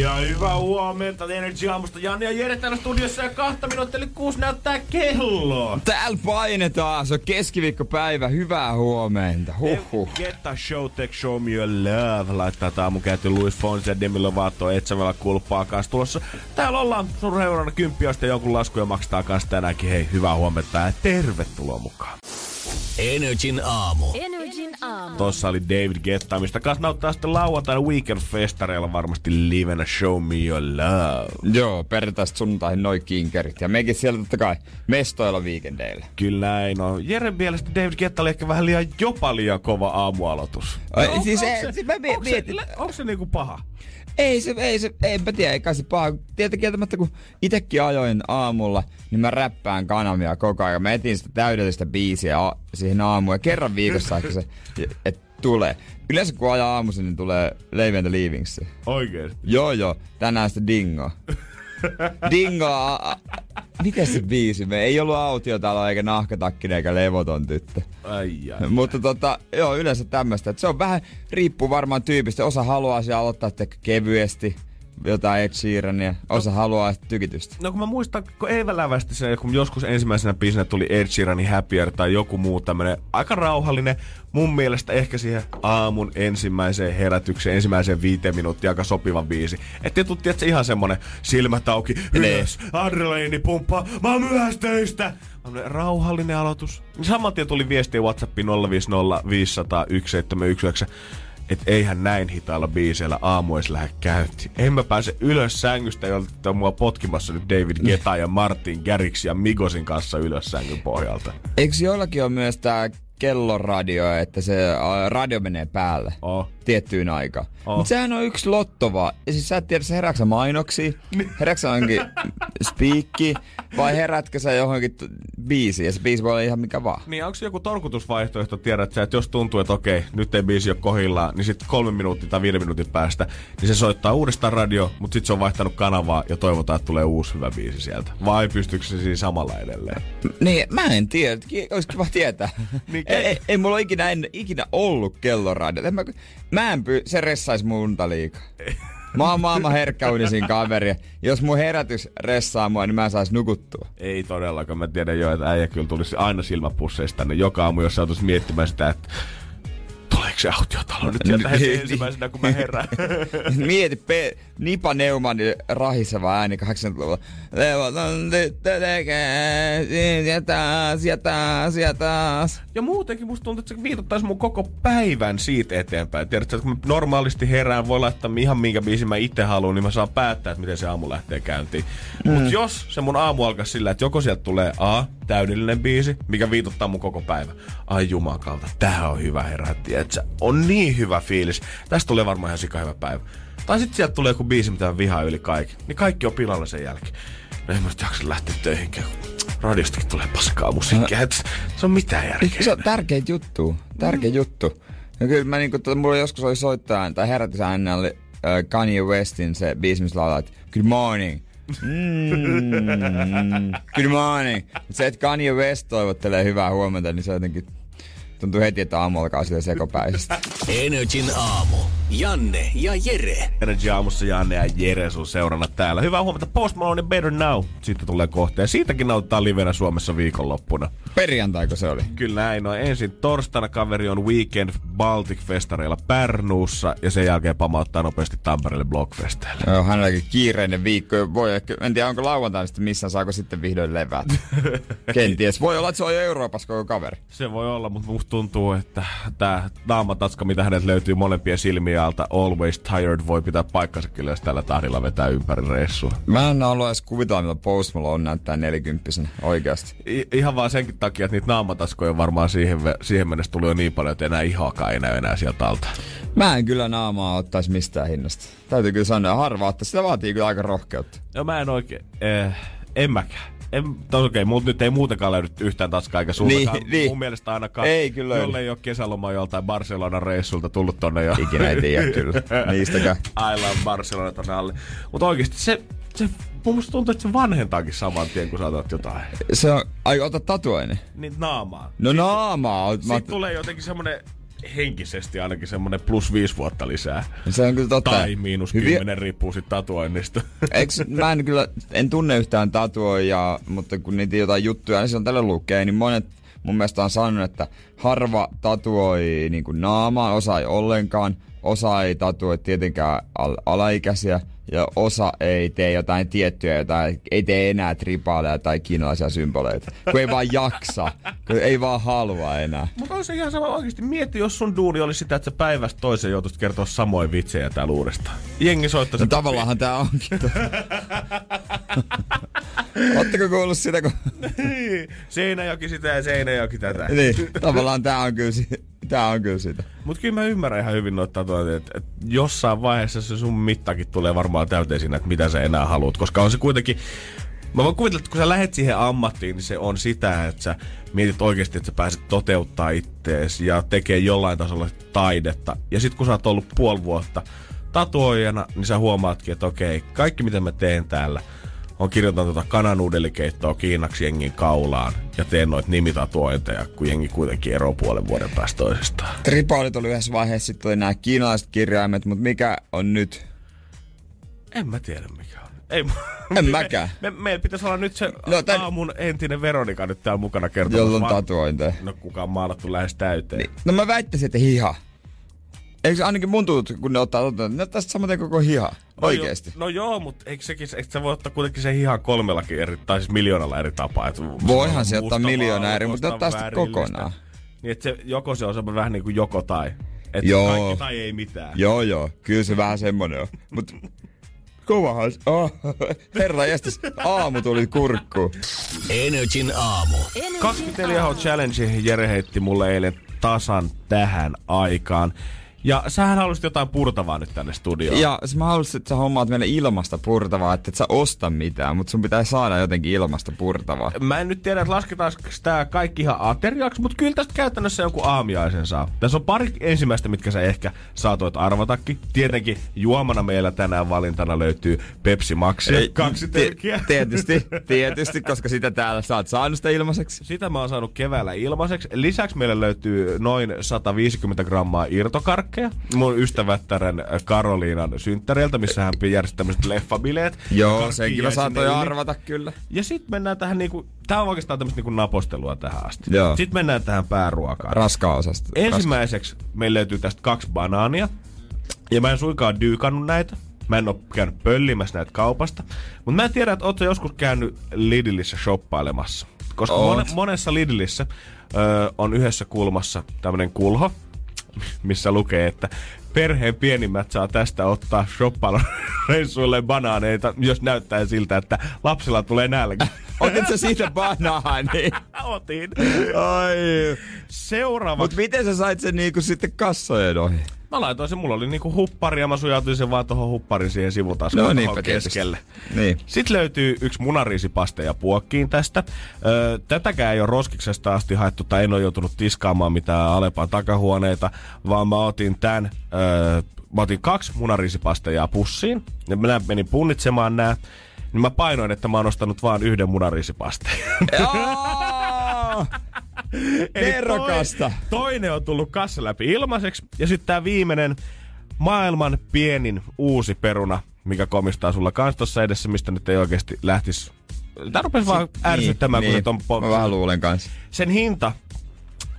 Ja hyvää huomenta NRJ-aamusta. Janne ja Jere täällä studiossa ja 5:56 näyttää kello. Täällä painetaan, se on keskiviikkopäivä. Hyvää huomenta. Huhhuh. Getta show, take show me your love. Laittaa taamu käyty Luis Fonsi ja Demi Lovato etsävällä kulppaa kanssa tulossa. Täällä ollaan surheurana 10 asti ja jonkun laskuja maksetaan kanssa tänäänkin. Hei, hyvää huomenta ja tervetuloa mukaan. NRJ:n aamu. Tossa oli David Getta, mistä kanssa nauttaa sitten lauantain weekend-festareilla varmasti livenä Show Me Your Love. Joo, perjantaista sunnuntaihin noi kinkerit. Ja mekin siellä totta kai mestoilla viikendeillä. Kyllä näin on. Jeren mielestä David Getta oli ehkä vähän liian, jopa liian kova aamualoitus. No, siis onko se niinku paha? Ei se, enpä tiedä, eikä se paha. Tietenkin kieltämättä, kun itekin ajoin aamulla, niin mä räppään kanavia koko ajan. Mä etin sitä täydellistä biisiä siihen aamuun ja kerran viikossa ehkä se tulee. Yleensä kun ajaa aamuisin, niin tulee Leave and the Leavings. Oikeesti? Joo, tänään sitä Dingo. Miten se biisi? Me ei ollut autiotalo eikä nahkatakkinen eikä levoton tyttö. Ai. Mutta joo, yleensä tämmöstä. Se on vähän, riippuu varmaan tyypistä. Osa haluaa siellä aloittaa kevyesti jotain Ed Sheerania, osa haluaa tykitystä. No kun mä muistan, kun eivälävästi sen, kun joskus ensimmäisenä biisinä tuli Ed Sheeranin Happier tai joku muu tämmönen aika rauhallinen, mun mielestä ehkä siihen aamun ensimmäiseen herätykseen, ensimmäiseen 5 minuuttia aika sopiva biisi. Ettei tuttu, että se ihan semmonen silmät auki, ylös, adrenaliini pumppaa, mä oon myöhässä töistä. Rauhallinen aloitus. Samantien tuli viestiä WhatsAppiin 050 500 1719. Et eihän näin hitaalla biiseillä aamu ees lähde käyntiin. En mä pääse ylös sängystä, jolta mua potkimassa nyt David Getta ja Martin Garrix ja Migosin kanssa ylös sängyn pohjalta. Eikö jollakin ole myös tää kelloradio, että se radio menee päälle tiettyyn aikaan? Oh. Mut sehän on yksi lotto vaan. Siis sä et tiedä, sä herääksä mainoksi, herääksä onkin spiikki vai herätkö sä johonkin biisiin. Ja se biisi voi olla ihan mikä vaan. Niin, onko joku torkutusvaihtoehto, tiedät sä, että jos tuntuu, että okei, nyt ei biisi ole kohillaan, niin sit 3 minuuttia tai 5 minuutin päästä, niin se soittaa uudestaan radio, mut sit se on vaihtanut kanavaa ja toivotaan, että tulee uusi hyvä biisi sieltä. Vai pystyykö se siinä samalla edelleen? Niin, mä en tiedä. Ois kiva tietää. Ei mulla ikinä ollut kelloradio. Se ressais munta liikaa. Mä oon maailman herkkäunisin kaveri. Jos mun herätys ressaa mua, niin mä en sais nukuttua. Ei todellakaan. Mä tiedän jo, että äijä kyllä tulisi aina silmäpusseista tänne joka aamu, jos sä miettimään sitä, että tuleeko se autiotalo nyt sieltä ensimmäisenä, kun mä herään? Mieti Nipa Neuman rahiseva ääni 80-luvulla. Levoton tyttö tekee sieltä taas. Ja muutenkin musta tuntuu, että se viitottaisi mun koko päivän siitä eteenpäin. Tiedätkö, että kun mä normaalisti herään, voi laittaa ihan minkä biisin mä itse haluan, niin mä saan päättää, että miten se aamu lähtee käyntiin. Mut jos se mun aamu alkaa sillä, että joko sieltä tulee täydellinen biisi, mikä viitottaa mun koko päivä. Ai jumakalta, tää on hyvä herää, tiedätkö? On niin hyvä fiilis. Tästä tulee varmaan ihan sika hyvä päivä. Tai sitten sieltä tulee joku biisi, mitä vihaa yli kaikki. Niin kaikki on pilalla sen jälkeen. No ei mä nyt jaksa lähteä töihinkään, kun radiostakin tulee paskaa musiikkia. Se on mitään järkeä. Se on tärkeä juttu. Ja kyllä mä niinku, mulla joskus oli soittaa, tai herätysäännä oli Kanye Westin se biisi, missä laulaa, että good morning. Good morning. Se, että Kanye West toivottelee hyvää huomenta, niin se jotenkin tuntuu heti, että aamu alkaa silleen sekopäisesti. NRJ:n aamu. Janne ja Jere. NRJ aamussa Janne ja Jere sun seurana täällä. Hyvää huomenta Post Malone Better Now. Siitä tulee kohta ja siitäkin nautitaan livenä Suomessa viikonloppuna. Perjantaiko se oli? Kyllä näin on. Ensin torstaina kaveri on Weekend Baltic-festareilla Pärnuussa ja sen jälkeen pamauttaa nopeasti Tampereelle Blockfesteille. Joo, hänelläkin kiireinen viikko. En tiedä onko lauantaina sitten missään, saako sitten vihdoin levätä. Kenties. Voi olla, että se on Euroopassa koko kaveri. Se voi olla, mutta musta tuntuu, että tää naamataska, mitä häneltä löytyy molempien silmiin, Always Tired voi pitää paikkansa kyllä, jos tällä tahdilla vetää ympäri reissua. Mä en halua edes kuvitella, mitä Post Malone näyttää 40-vuotiaana oikeasti. Ihan vaan senkin takia, että niitä naamataskoja varmaan siihen mennessä tuli jo niin paljon, että enää ihoakaan ei näy enää sieltä alta. Mä en kyllä naamaa ottaisi mistään hinnasta. Täytyy kyllä sanoa, harva ottaa. Sitä vaatii kyllä aika rohkeutta. No mä en oikein. En mäkään. Okei, mutta nyt ei muutenkaan löydy yhtään taskaa, eikä suuntakaan niin. Mun mielestä ainakaan, ei, jolle ei ole kesäloma joltain Barcelonan reissulta tullut tonne jo. Ikinä ei tiedä kyllä, niistäkään. I love Barcelona tonne alle. Mutta oikeesti se mun tuntuu, että se vanhentaakin saman tien, kun sä otat jotain. Se on, ai ota tatuoinen. Niin naamaa. No sit, naamaa. Sit tulee jotenkin semmonen henkisesti ainakin semmonen plus 5 vuotta lisää. Se on kyllä totta. Tai miinus 10 riippuu sit tatuoinnista. Eiks, mä en kyllä, en tunne yhtään tatuoijaa, mutta kun niitä jotain juttuja, niin se on tällä lukee, niin monet mun mielestä on sanonut, että harva tatuoi niin kuin naamaa, osa ei ollenkaan, osa ei tatuoi tietenkään alaikäisiä ja osa ei tee jotain tiettyä, jotain, ei tee enää tripaaleja tai kiinalaisia symboleita, kun ei vaan jaksa, kun ei vaan halua enää. Mutta on se ihan sama oikeasti. Mieti, jos sun duuni olisi sitä, että sä päivästä toiseen joutuisit kertoa samoja vitsejä täällä uudestaan. Jengi soittaa sen. No tavallaanhan tää onkin. Ootteko kuullut sitä, kun... Seinäjoki sitä ja Seinäjoki tätä. Niin, tavallaan tää on kyllä sitä. Mut kyllä mä ymmärrän ihan hyvin noita tatuointeja, että jossain vaiheessa se sun mittakin tulee varmaan täyteen siinä, että mitä sä enää haluat, koska on se kuitenkin... Mä voin kuvitella, että kun sä lähet siihen ammattiin, niin se on sitä, että sä mietit oikeesti, että sä pääset toteuttaa itteesi ja tekee jollain tasolla taidetta. Ja sit kun sä oot ollut puoli vuotta tatuoijana, niin sä huomaatkin, että okei, kaikki mitä mä teen täällä, on kirjoitan tuota kananuudelikeittoa kiinaksi jengin kaulaan ja teen noita nimitatuointeja, kun jengi kuitenkin eroo puolen vuoden päästä toisestaan. Tripaalit oli yhdessä vaiheessa, sitten oli nämä kiinalaiset kirjaimet, mutta mikä on nyt? En mä tiedä mikä on. Ei, en mäkään. Meidän pitäisi olla nyt se aamun entinen Veronika nyt täällä mukana kertomassa. Jolla on tatuointeja. No kukaan maalattu lähes täyteen. Niin. No mä väittäisin, että hiha. Eikö ainakin mun tutut, kun ne ottaa, ne ottaa sitten samaten koko hiha, oikeesti? No joo, mutta eikö sä voi ottaa kuitenkin sen hihan 3 eri, tai siis miljoonalla eri tapaa? Voihan se ottaa miljoonaa eri, mutta ne ottaa sitä kokonaan. Niin, että se, joko se on semmoinen vähän niin kuin joko tai. Että kaikki tai ei mitään. Joo, kyllä se vähän semmonen on. Mut kovahan se. Herra jästäs, aamu tuli kurkkuun. NRJ:n aamu. 24 challenge Jere heitti mulle eilen tasan tähän aikaan. Ja sähän halusit jotain purtavaa nyt tänne studioon. Ja mä halusin, että sä hommaat meille ilmasta purtavaa, että et sä osta mitään, mutta sun pitää saada jotenkin ilmasta purtavaa. Mä en nyt tiedä, että lasketaanko tää kaikki ihan ateriaksi, mutta kyllä tästä käytännössä joku aamiaisen saa. Tässä on pari ensimmäistä, mitkä sä ehkä saatoit arvatakin. Tietenkin juomana meillä tänään valintana löytyy Pepsi Max. 2 tölkkiä. Tietysti, koska sitä täällä sä oot saanut sitä ilmaiseksi. Sitä mä oon saanut keväällä ilmaiseksi. Lisäksi meillä löytyy noin 150 grammaa irtokarkkia. Mun ystävättären Karolinan synttäreiltä, missä hän järjestää tämmöiset leffabileet. Joo, senkin mä saatoin arvata kyllä. Ja sit mennään tähän niinku, tää on oikeastaan tämmöistä niinku napostelua tähän asti. Joo. Sit mennään tähän pääruokaan. Raskaan osasta. Ensimmäiseksi meillä löytyy tästä 2 banaania. Ja mä en suinkaan dyykannut näitä. Mä en oo käynyt pöllimässä näitä kaupasta. Mut mä en tiedä, että ootko joskus käynyt Lidlissä shoppailemassa. Koska monessa Lidlissä on yhdessä kulmassa tämmönen kulho, missä lukee, että perheen pienimmät saa tästä ottaa shoppailun reissuille banaaneita, jos näyttää siltä, että lapsilla tulee nälkä. Otit sä siitä banaani? Otin. Ai. Seuraavaksi. Mut miten sä sait sen niinku sitten kassojen ohi? Mä laitoin sen, mulla oli niinku huppari ja mä sujautuin sen vaan tohon hupparin siihen sivutaskuun, tohon keskelle. Niin. Sitten löytyy yksi munariisipaste ja puokkiin tästä. Tätäkään ei ole roskiksesta asti haettu tai en ole joutunut tiskaamaan mitään Alepan takahuoneita, vaan mä otin tän... Mä otin 2 munariisipastajaa pussiin, ja mä menin punnitsemaan nää, niin mä painoin, että mä oon ostanut vaan 1 munariisipasteen. Eli toinen on tullut kassa läpi ilmaiseksi, ja sitten tää viimeinen maailman pienin uusi peruna, mikä komistaa sulla kans tossa edessä, mistä nyt ei oikeesti lähtis. Tää rupes vaan ärsyttämään, niin, kun se on... Mä vähän luulen kanssa. Sen hinta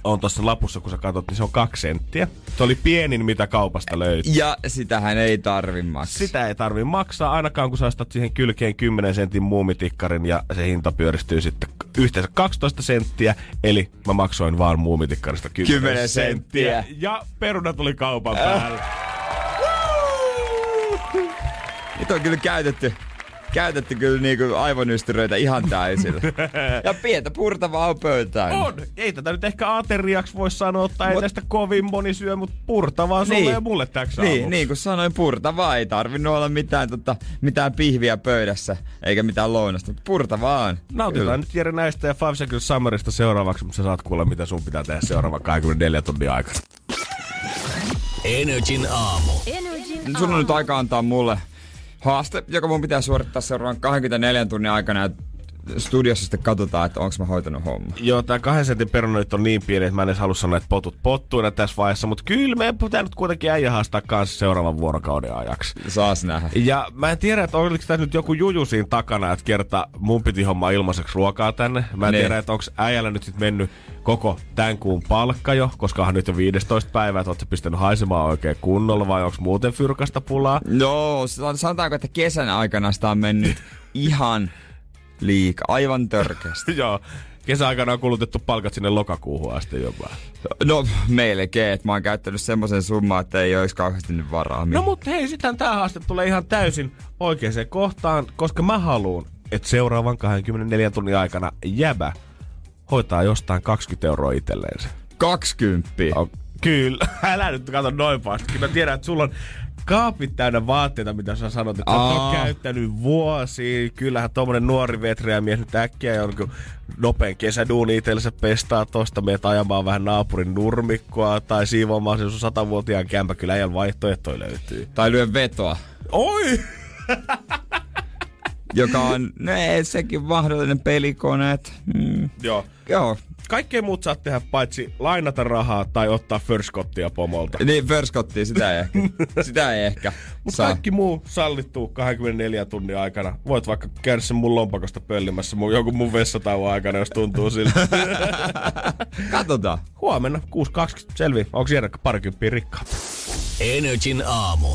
on tossa lapussa, kun sä katsot, niin se on 2 senttiä. Se oli pienin, mitä kaupasta löytyi. Ja sitähän ei tarvi maksaa. Sitä ei tarvi maksaa, ainakaan kun sä ostat siihen kylkeen 10 sentin muumitikkarin ja se hinta pyöristyy sitten yhteensä 12 senttiä. Eli mä maksoin vaan muumitikkarista 10 senttiä. Ja peruna tuli kaupan päälle. Nyt on kyllä käytetty kyllä niinku aivonystyröitä ihan täysillä. Ja pientä purtavaa on pöytään. On! Ei tätä nyt ehkä ateriaksi voi sanoa, tai ei tästä kovin moni syö, mutta purtavaa niin. Sulle ja mulle täksi aamuksi. Niin kuin sanoin, purtavaa ei tarvinnut olla mitään, mitään pihviä pöydässä, eikä mitään lounasta. Purtavaa on. Nautitaan kyllä. Nyt Jere näistä ja 5 Second Summerista seuraavaksi, mutta sä saat kuulla, mitä sun pitää tehdä seuraavan 24 tunnin aikana. NRJ:n aamu. Sun on nyt aika antaa mulle haaste, joka mun pitää suorittaa seuraavan 24 tunnin aikana, ja studiossa sitten katsotaan, että onko mä hoitanut homma. Joo, tää 2 sentin peruna nyt on niin pieni, että mä en edes halua sanoa, että potut pottuina tässä vaiheessa, mutta kyllä me pitää nyt kuitenkin äijä haastaa kanssa seuraavan vuorokauden ajaksi. Saas nähdä. Ja mä en tiedä, että oliko tässä nyt joku juju siinä takana, että kerta mun piti hommaa ilmaiseksi ruokaa tänne. Mä en tiedä, että onko äijällä nyt sit mennyt koko tän kuun palkka jo, koskahan nyt jo 15 päivää, että ootko pistänyt haisemaan oikein kunnolla, vai onko muuten fyrkasta pulaa? No, sanotaanko, että kesän aikana sitä on mennyt ihan... liika, aivan törkeästi. Joo, kesäaikana on kulutettu palkat sinne lokakuuhun asti jopa. No melkein, että mä oon käyttänyt semmoisen summaa, että ei ois kauheasti nyt varaa. No mut hei, sitten tää haaste tulee ihan täysin oikeeseen kohtaan, koska mä haluun, että seuraavan 24 tunnin aikana jäbä hoitaa jostain 20 € itselleensä. 20? No, kyllä, älä nyt kato noin vasta. Mä tiedän, että sulla on... kaapit täynnä vaatteita, mitä sä sanot, että sä oot käyttänyt vuosia. Kyllähän tommonen nuori vetreä mies nyt äkkiä jonkun nopeen kesäduuni itsellensä pestaa tosta. Meet ajamaan vähän naapurin nurmikkoa tai siivoamaan sen sun 100-vuotiaan kämpä. Kyllä äijän vaihtoehtoja löytyy. Tai lyö vetoa. Oi! Joka on, sekin mahdollinen pelikone. Joo. Kaikkea muut saat tehdä paitsi lainata rahaa tai ottaa förskottia pomolta. Niin, förskottia, sitä ei ehkä. Mutta kaikki muu sallittuu 24 tunnin aikana. Voit vaikka käydä sen mun lompakosta pöllimässä joku mun vessatauon aikana, jos tuntuu siltä. Katsotaan. Huomenna 6.20 selvii. Onko Jere parikymppiä rikkaa? NRJ:n aamu.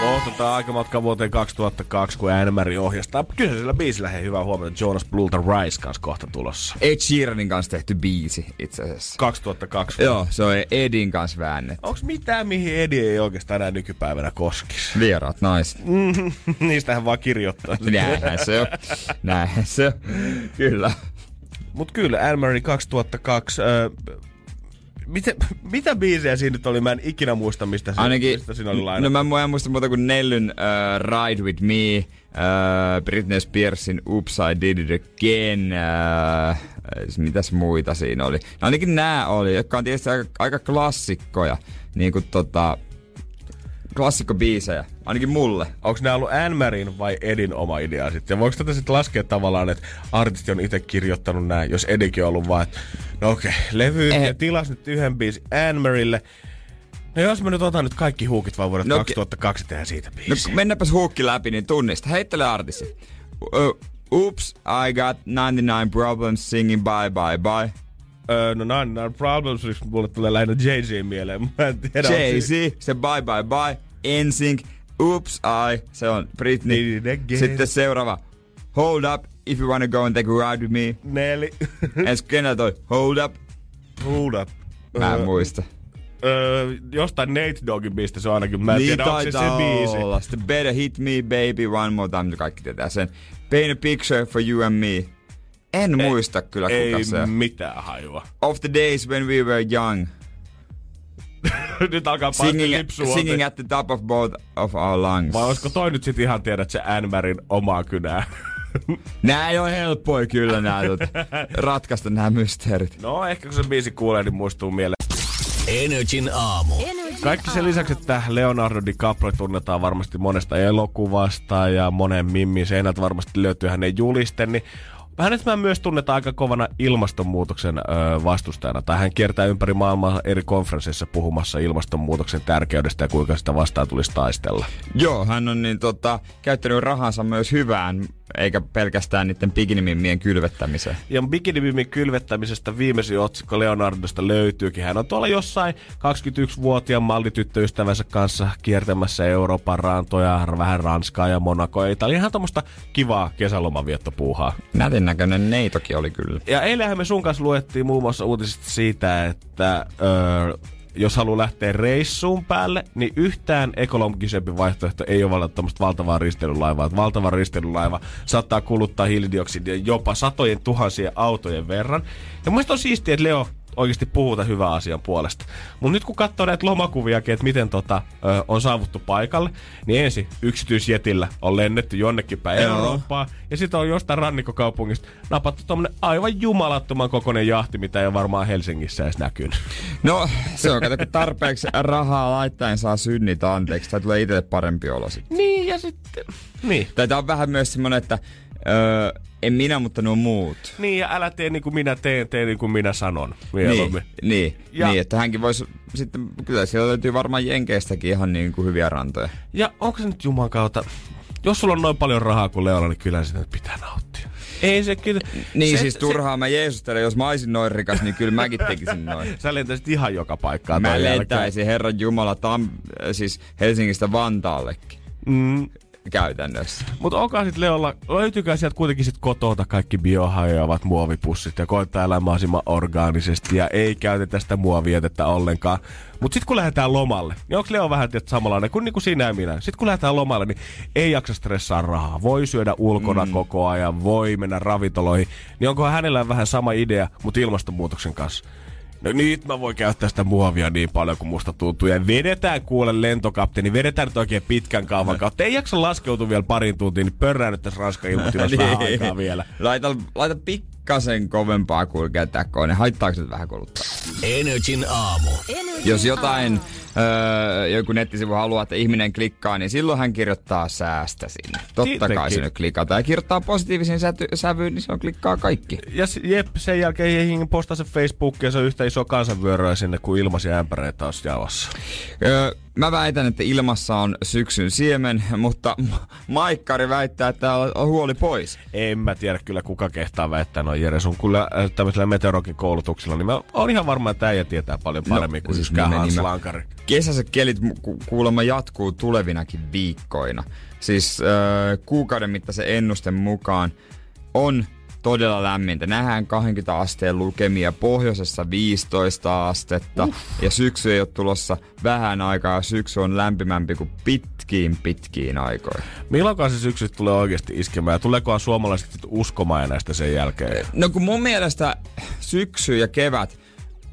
Kohtataan aikamatka vuoteen 2002, kun NMR ohjastaa kyseisellä biisillä. Hei, hyvää huomenta. Jonas Bluelta Rise kanssa kohta tulossa. Ed Sheeranin kanssa tehty biisi itse asiassa. 2002. Joo, se on Edin kanssa väännetty. Onks mitään, mihin Edi ei oikeastaan enää nykypäivänä koskisi? Vieraat naiset. Niistähän vaan kirjoittaa. Näinhän se on. Kyllä. Mut kyllä, NMR 2002... Mitä biisejä siinä nyt oli? Mä en ikinä muista, mistä siinä oli lainattu. No mä en muista muuta kuin Nellyn Ride With Me, Britney Spearsin Oops I Did It Again, mitäs muita siinä oli. No ainakin nää oli, jotka on tietysti aika klassikkoja, niin kuin klassikkobiisejä, ainakin mulle. Onko nämä ollut NMRin vai Edin oma idea sitten? Ja voiko tätä sitten laskea tavallaan, että artisti on itse kirjoittanut nämä, jos Edikin on ollut vaan, että no okei, levy ja tilas nyt yhden biisin NMRille. No jos mä nyt otan nyt kaikki huukit vaan vuodet 2002 tehdä siitä biisiä. No mennäpäs huukki läpi, niin tunnista. Heittele artisti. Oops, I got 99 problems singing bye bye bye. No 99 problems, mulle tulee lähinnä Jay-Z mieleen. Mä en tiedä, Jay-Z, se bye bye bye. NSYNC, Oops I, se on Britney. Sitten seuraava, Hold Up, If You Wanna Go and Take a Ride With Me. Nelly. Ensi kenellä toi, Hold Up. Mä en muista. Jostain Nate Doggin biistä se on ainakin, mä en tiedä, onko se biisi. Olla. Sitten Better Hit Me Baby One More Time, kaikki tietää sen. Paint a Picture for You and Me. En muista kyllä kuka se on. Ei mitään hajua. Of the Days When We Were Young. Nyt alkaa paikki lipsuote. Singing at the top of both of our lungs. Vai olisiko toi nyt sit ihan tiedät se NMRin omaa kynää? Nää ei oo helppoja kyllä nää ratkaista nää mysteerit. No ehkä kun se biisi kuulee, niin muistuu mieleen. NRJ:n aamu. Kaikki sen lisäksi, että Leonardo DiCaprio tunnetaan varmasti monesta elokuvasta ja monen mimmin seinältä varmasti löytyy hänen julisten, niin Hänet myös tunnetaan aika kovana ilmastonmuutoksen vastustajana. Tai hän kiertää ympäri maailmaa eri konferensseissa puhumassa ilmastonmuutoksen tärkeydestä ja kuinka sitä vastaan tulisi taistella. Joo, hän on käyttänyt rahansa myös hyvään, eikä pelkästään niiden bikinimimmien kylvettämiseen. Ja bikinimimmien kylvettämisestä viimeisin otsikko Leonardosta löytyykin. Hän on tuolla jossain 21-vuotiaan mallityttöystävänsä kanssa kiertämässä Euroopan rantoja, vähän Ranskaa ja Monakoa. Tämä oli ihan tommoista kivaa kesälomaviettopuuhaa. Nätin näköinen neitokin oli kyllä. Ja eilenhän me sun kanssa luettiin muun muassa uutisista siitä, että jos haluaa lähteä reissuun päälle, niin yhtään ekologisempi vaihtoehto ei ole tämmöistä valtavaa risteilylaivaa. Valtava risteilylaiva saattaa kuluttaa hiilidioksidia jopa satojen tuhansien autojen verran. Ja mun mielestä on siistiä, että Leo oikeasti puhuta hyvän asian puolesta. Mutta nyt kun katsoo näitä lomakuviakin, että miten on saavuttu paikalle, niin ensin yksityisjetillä on lennetty jonnekin päin Eurooppaa, ja sitten on jostain rannikkokaupungista napattu tommonen aivan jumalattoman kokoinen jahti, mitä ei varmaan Helsingissä edes näkynyt. No, se on kato, kun tarpeeksi rahaa laittain saa synnit anteeksi, tai tulee itselle parempi olo sitten. Niin, ja sitten... Niin. Tää on vähän myös semmonen, että... En minä, mutta nuo muut. Niin, ja älä tee niin kuin minä teen, tee niin kuin minä sanon. Niin, että hänkin voisi sitten, kyllä siellä löytyy varmaan Jenkeistäkin ihan niin kuin hyviä rantoja. Ja onko se nyt Jumalan kautta, jos sulla on noin paljon rahaa kuin Leola, niin kyllä sitä pitää nauttia. Ei se kyllä... Niin se, siis turhaa se... mä jeesustelen, jos mä olisin noin rikas, niin kyllä mäkin tekisin noin. Sä lentäisit ihan joka paikkaan. Mä lentäisin, Herran Jumala, siis Helsingistä Vantaallekin. Mm. Käytännössä. Mutta onkaan sitten Leolla, löytyykään sieltä kuitenkin sitten kotota kaikki biohajoavat muovipussit ja koittaa elää mahdollisimman orgaanisesti ja ei käytetä sitä muovijätettä ollenkaan. Mutta sitten kun lähdetään lomalle, niin onko Leo vähän samanlainen kuin niinku sinä ja minä? Sitten kun lähdetään lomalle, niin ei jaksa stressaa rahaa. Voi syödä ulkona koko ajan, voi mennä ravintoloihin. Niin onkohan hänellä vähän sama idea, mutta ilmastonmuutoksen kanssa? No nyt mä voin käyttää sitä muovia niin paljon kuin musta tuntuu. Ja vedetään kuule lentokapteeni, vedetään nyt oikein pitkän kaavan kautta. Ei jaksa laskeutua vielä parin tuntiin, niin pörrää nyt tässä Ranskan ilmatilassa vähän aikaa vielä. Laita pikkasen kovempaa kulkea tää kone. Haittaako nyt vähän kuluttaa? NRJ:n aamu. Jos jotain joku nettisivu haluaa, että ihminen klikkaa, niin silloin hän kirjoittaa säästä sinne. Totta kai se nyt klikataan. Ja kirjoittaa positiivisen sävyyn, niin silloin klikkaa kaikki. Ja sen jälkeen jengi postaa se Facebookiin, se on yhtä iso kansanvyöryä sinne, kun ilmaisia ämpäreitä on jalassa. Mä väitän, että ilmassa on syksyn siemen, mutta Maikkari väittää, että on huoli pois. En mä tiedä kyllä, kuka kehtaa väittää noin, Jere. Sun kyllä tämmöisellä meteorologin koulutuksella, niin mä oon ihan varma, että äijä tietää paljon paremmin kuin siis Hans Lankari. Kesäiset kelit kuulemma jatkuu tulevinakin viikkoina. Siis kuukauden mittaisen ennusten mukaan on todella lämmintä. Nähdään 20 asteen lukemia, pohjoisessa 15 astetta. Ja syksy ei ole tulossa vähän aikaa. Syksy on lämpimämpi kuin pitkiin aikoihin. Milloinkaan se syksy tulee oikeasti iskemään? Ja tuleekohan suomalaiset uskomaan näistä sen jälkeen? No kun mun mielestä syksy ja kevät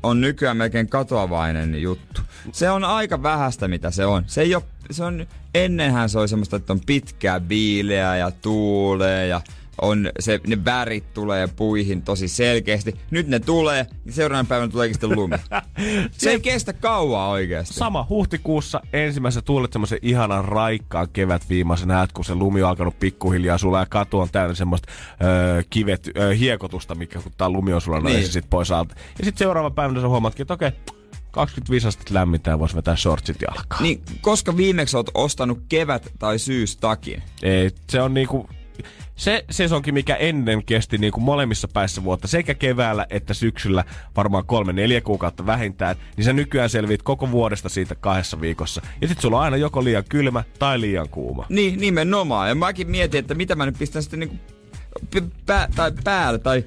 on nykyään melkein katoavainen juttu. Se on aika vähäistä, mitä se on. Ennenhän se oli semmoista, että on pitkää viileä ja tuulee ja ne värit tulee puihin tosi selkeästi. Nyt ne tulee ja seuraavan päivänä tuleekin sitten lumi. Se ei kestä kauaa oikeasti. Sama huhtikuussa ensimmäisessä tuulet semmoisen ihanan raikkaan kevätviimaisen näet, kun se lumi on alkanut pikkuhiljaa sulaa ja katu on täynnä semmoista hiekotusta, mikä kun tää lumi on sulana niin. Ja se sit pois alta. Ja sit seuraavan päivänä sä huomaatkin, että okei, 25 astetta lämmintä voisi vetää shortsit jalkaan. Niin, koska viimeksi oot ostanut kevät- tai syystakin? Ei, se on niinku... Se sesonkin, mikä ennen kesti niin kuin molemmissa päissä vuotta, sekä keväällä että syksyllä, varmaan 3-4 kuukautta vähintään, niin sä nykyään selviit koko vuodesta siitä 2 viikossa. Ja sit sulla on aina joko liian kylmä tai liian kuuma. Niin, nimenomaan. Ja mäkin mietin, että mitä mä nyt pistän sitten niin kuin päälle tai...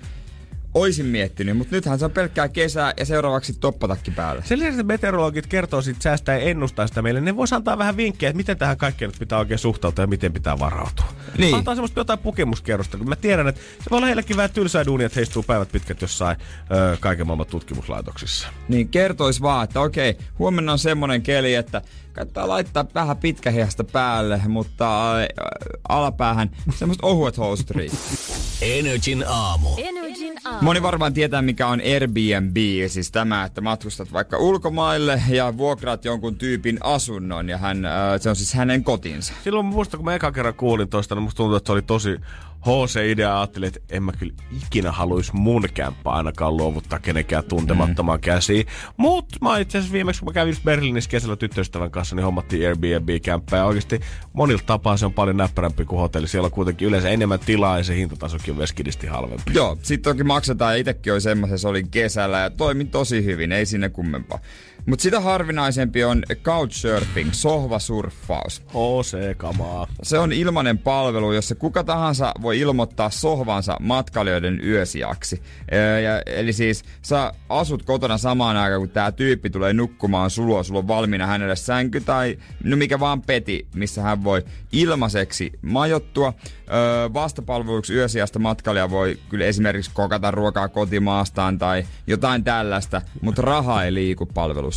Oisin miettinyt, mutta nythän se on pelkkää kesää ja seuraavaksi toppatakki päälle. Sen lisäksi meteorologit kertoo sit säästä ja ennustaa sitä meille. Ne vois antaa vähän vinkkejä, että miten tähän kaikkeen nyt pitää oikein suhtautua ja miten pitää varautua. Niin. Antaa semmoista jotain pukemuskerrosta, kun mä tiedän, että se voi olla heilläkin vähän tylsää duunia, että heistuu päivät pitkät jossain kaiken maailman tutkimuslaitoksissa. Niin, kertois vaan, että okei, huomenna on semmonen keli, että kannattaa laittaa vähän pitkähiasta päälle, mutta alapäähän semmoiset ohuet housut NRJ:n aamu. Moni varmaan tietää, mikä on Airbnb, siis tämä, että matkustat vaikka ulkomaille ja vuokraat jonkun tyypin asunnon, ja se on siis hänen kotinsa. Silloin muista, kun mä ekan kerran kuulin toista, niin musta tuntuu, että se oli tosi HC-idea ajattelin, että en mä kyllä ikinä haluaisi mun kämppää ainakaan luovuttaa kenenkään tuntemattomaan käsiin. Mut mä itse asiassa viimeksi, kun mä kävin just Berliinissä kesällä tyttöystävän kanssa, niin hommattiin Airbnb-kämppää. Ja oikeesti monilla tapaa se on paljon näppärämpi kuin hotelli. Siellä on kuitenkin yleensä enemmän tilaa ja se hintatasokin on veskidisti halvempi. Joo, sit toki maksetaan ja itekin oli semmoisessa olin kesällä ja toimin tosi hyvin, ei sinne kummempaa. Mut sitä harvinaisempi on couchsurfing, sohvasurffaus. HC-kamaa. Se on ilmainen palvelu, jossa kuka tahansa voi ilmoittaa sohvansa matkailijoiden yösijaksi. Eli siis sä asut kotona samaan aikaan, kun tää tyyppi tulee nukkumaan sulua. Sulla on valmiina hänelle sänky tai no mikä vaan peti, missä hän voi ilmaiseksi majoittua. Vastapalveluksi yösijasta matkailija voi kyllä esimerkiksi kokata ruokaa kotimaastaan tai jotain tällaista, mutta raha ei liiku palvelussa.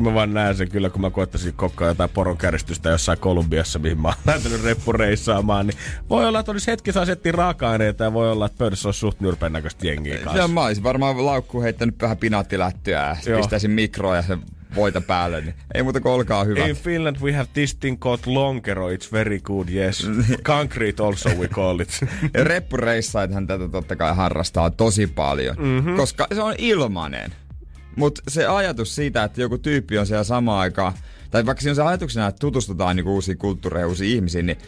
Mä vaan näen sen kyllä, kun mä koettaisin kokkaa jotain poronkärjistystä jossain Kolumbiassa, mihin mä oon lähtenyt reppureissaamaan, niin voi olla, että olisi hetkessä asettiin raaka-aineita ja voi olla, että pöydässä olisi suht nyrpeen näköistä jengiä kanssa. Ja mä olisin varmaan laukkuun heittänyt vähän pinaattilättyä ja sitten pistäisin mikroon ja sen voita päälle, niin ei muuta kuin olkaa hyvä. In Finland we have this thing called lonkero, it's very good, yes. Concrete also we call it. Reppureissaithan tätä totta kai harrastaa tosi paljon, koska se on ilmanen. Mut se ajatus siitä, että joku tyyppi on siellä samaan aikaan, tai vaikka siinä on se ajatuksena, että tutustutaan niinku uusiin kulttuureihin, uusiin ihmisiin, niin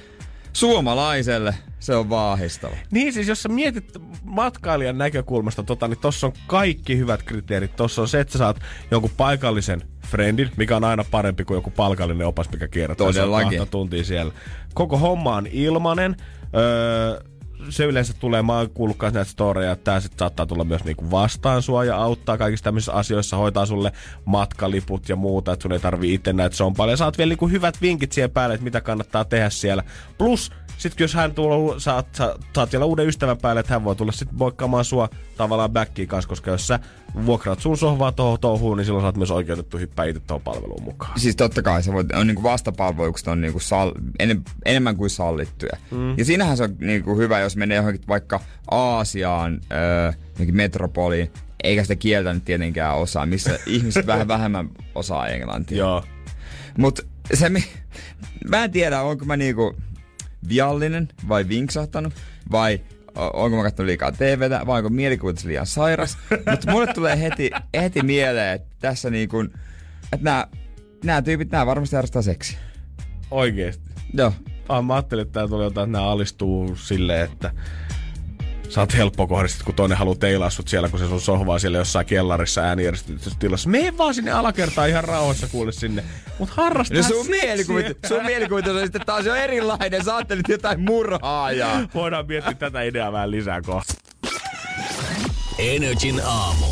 suomalaiselle se on vaahistava. Niin siis, jos sä mietit matkailijan näkökulmasta, niin tossa on kaikki hyvät kriteerit. Tossa on se, että sä saat jonkun paikallisen friendin, mikä on aina parempi kuin joku palkallinen opas, mikä kierrättää. Todellakin. Se on 2 tuntia siellä. Koko homma on ilmanen. Se yleensä tulee, mä oon kuullutkaan näitä storeja, että tää sit saattaa tulla myös niinku vastaan sua ja auttaa kaikissa tämmöisissä asioissa, hoitaa sulle matkaliput ja muuta, että sun ei tarvii itse näitä sompaa. Ja saat vielä niinku hyvät vinkit siihen päälle, että mitä kannattaa tehdä siellä. Plus, sit jos hän tulee, saat vielä uuden ystävän päälle, että hän voi tulla sit moikkaamaan sua tavallaan backiin kanssa, koska jos sä vuokraat sun sohvaa tohon touhuun, niin silloin sä oot myös oikeutettu hyppää itse tohon palveluun mukaan. Siis totta kai, se on niinku vastapalvelukset on niinku enemmän kuin sallittuja. Ja siinähän se on niinku hyvä, jos menee johonkin vaikka Aasiaan, johonkin metropoliin, eikä sitä kieltä nyt tietenkään osaa, missä ihmiset vähän vähemmän osaa englantia. Joo. Mut se, mä en tiedä, onko mä niinku viallinen vai vinksahtanut vai onko mä kattonut liikaa TVtä vai onko mielikuvitus liian sairas. Mutta mulle tulee heti mieleen, että tässä niinku, että nää tyypit, nää varmasti harrastaa seksiä. Oikeesti? Joo. Mä ajattelin, että tää tuli jotain, että nää alistuu silleen, että sä oot helppo kohdistaa, kun toinen haluu teilaa sut siellä, kun se sun sohvaa siellä jossain kellarissa äänijärjestystilassa. Mene vaan sinne alakertaan ihan rauhassa, kuule sinne. Mut harrastaa no sun mielikuvitus on sitten taas jo erilainen. Sä ajattelit jotain murhaajaa. Voidaan miettiä tätä ideaa vähän lisää kohta. NRJ:n aamu.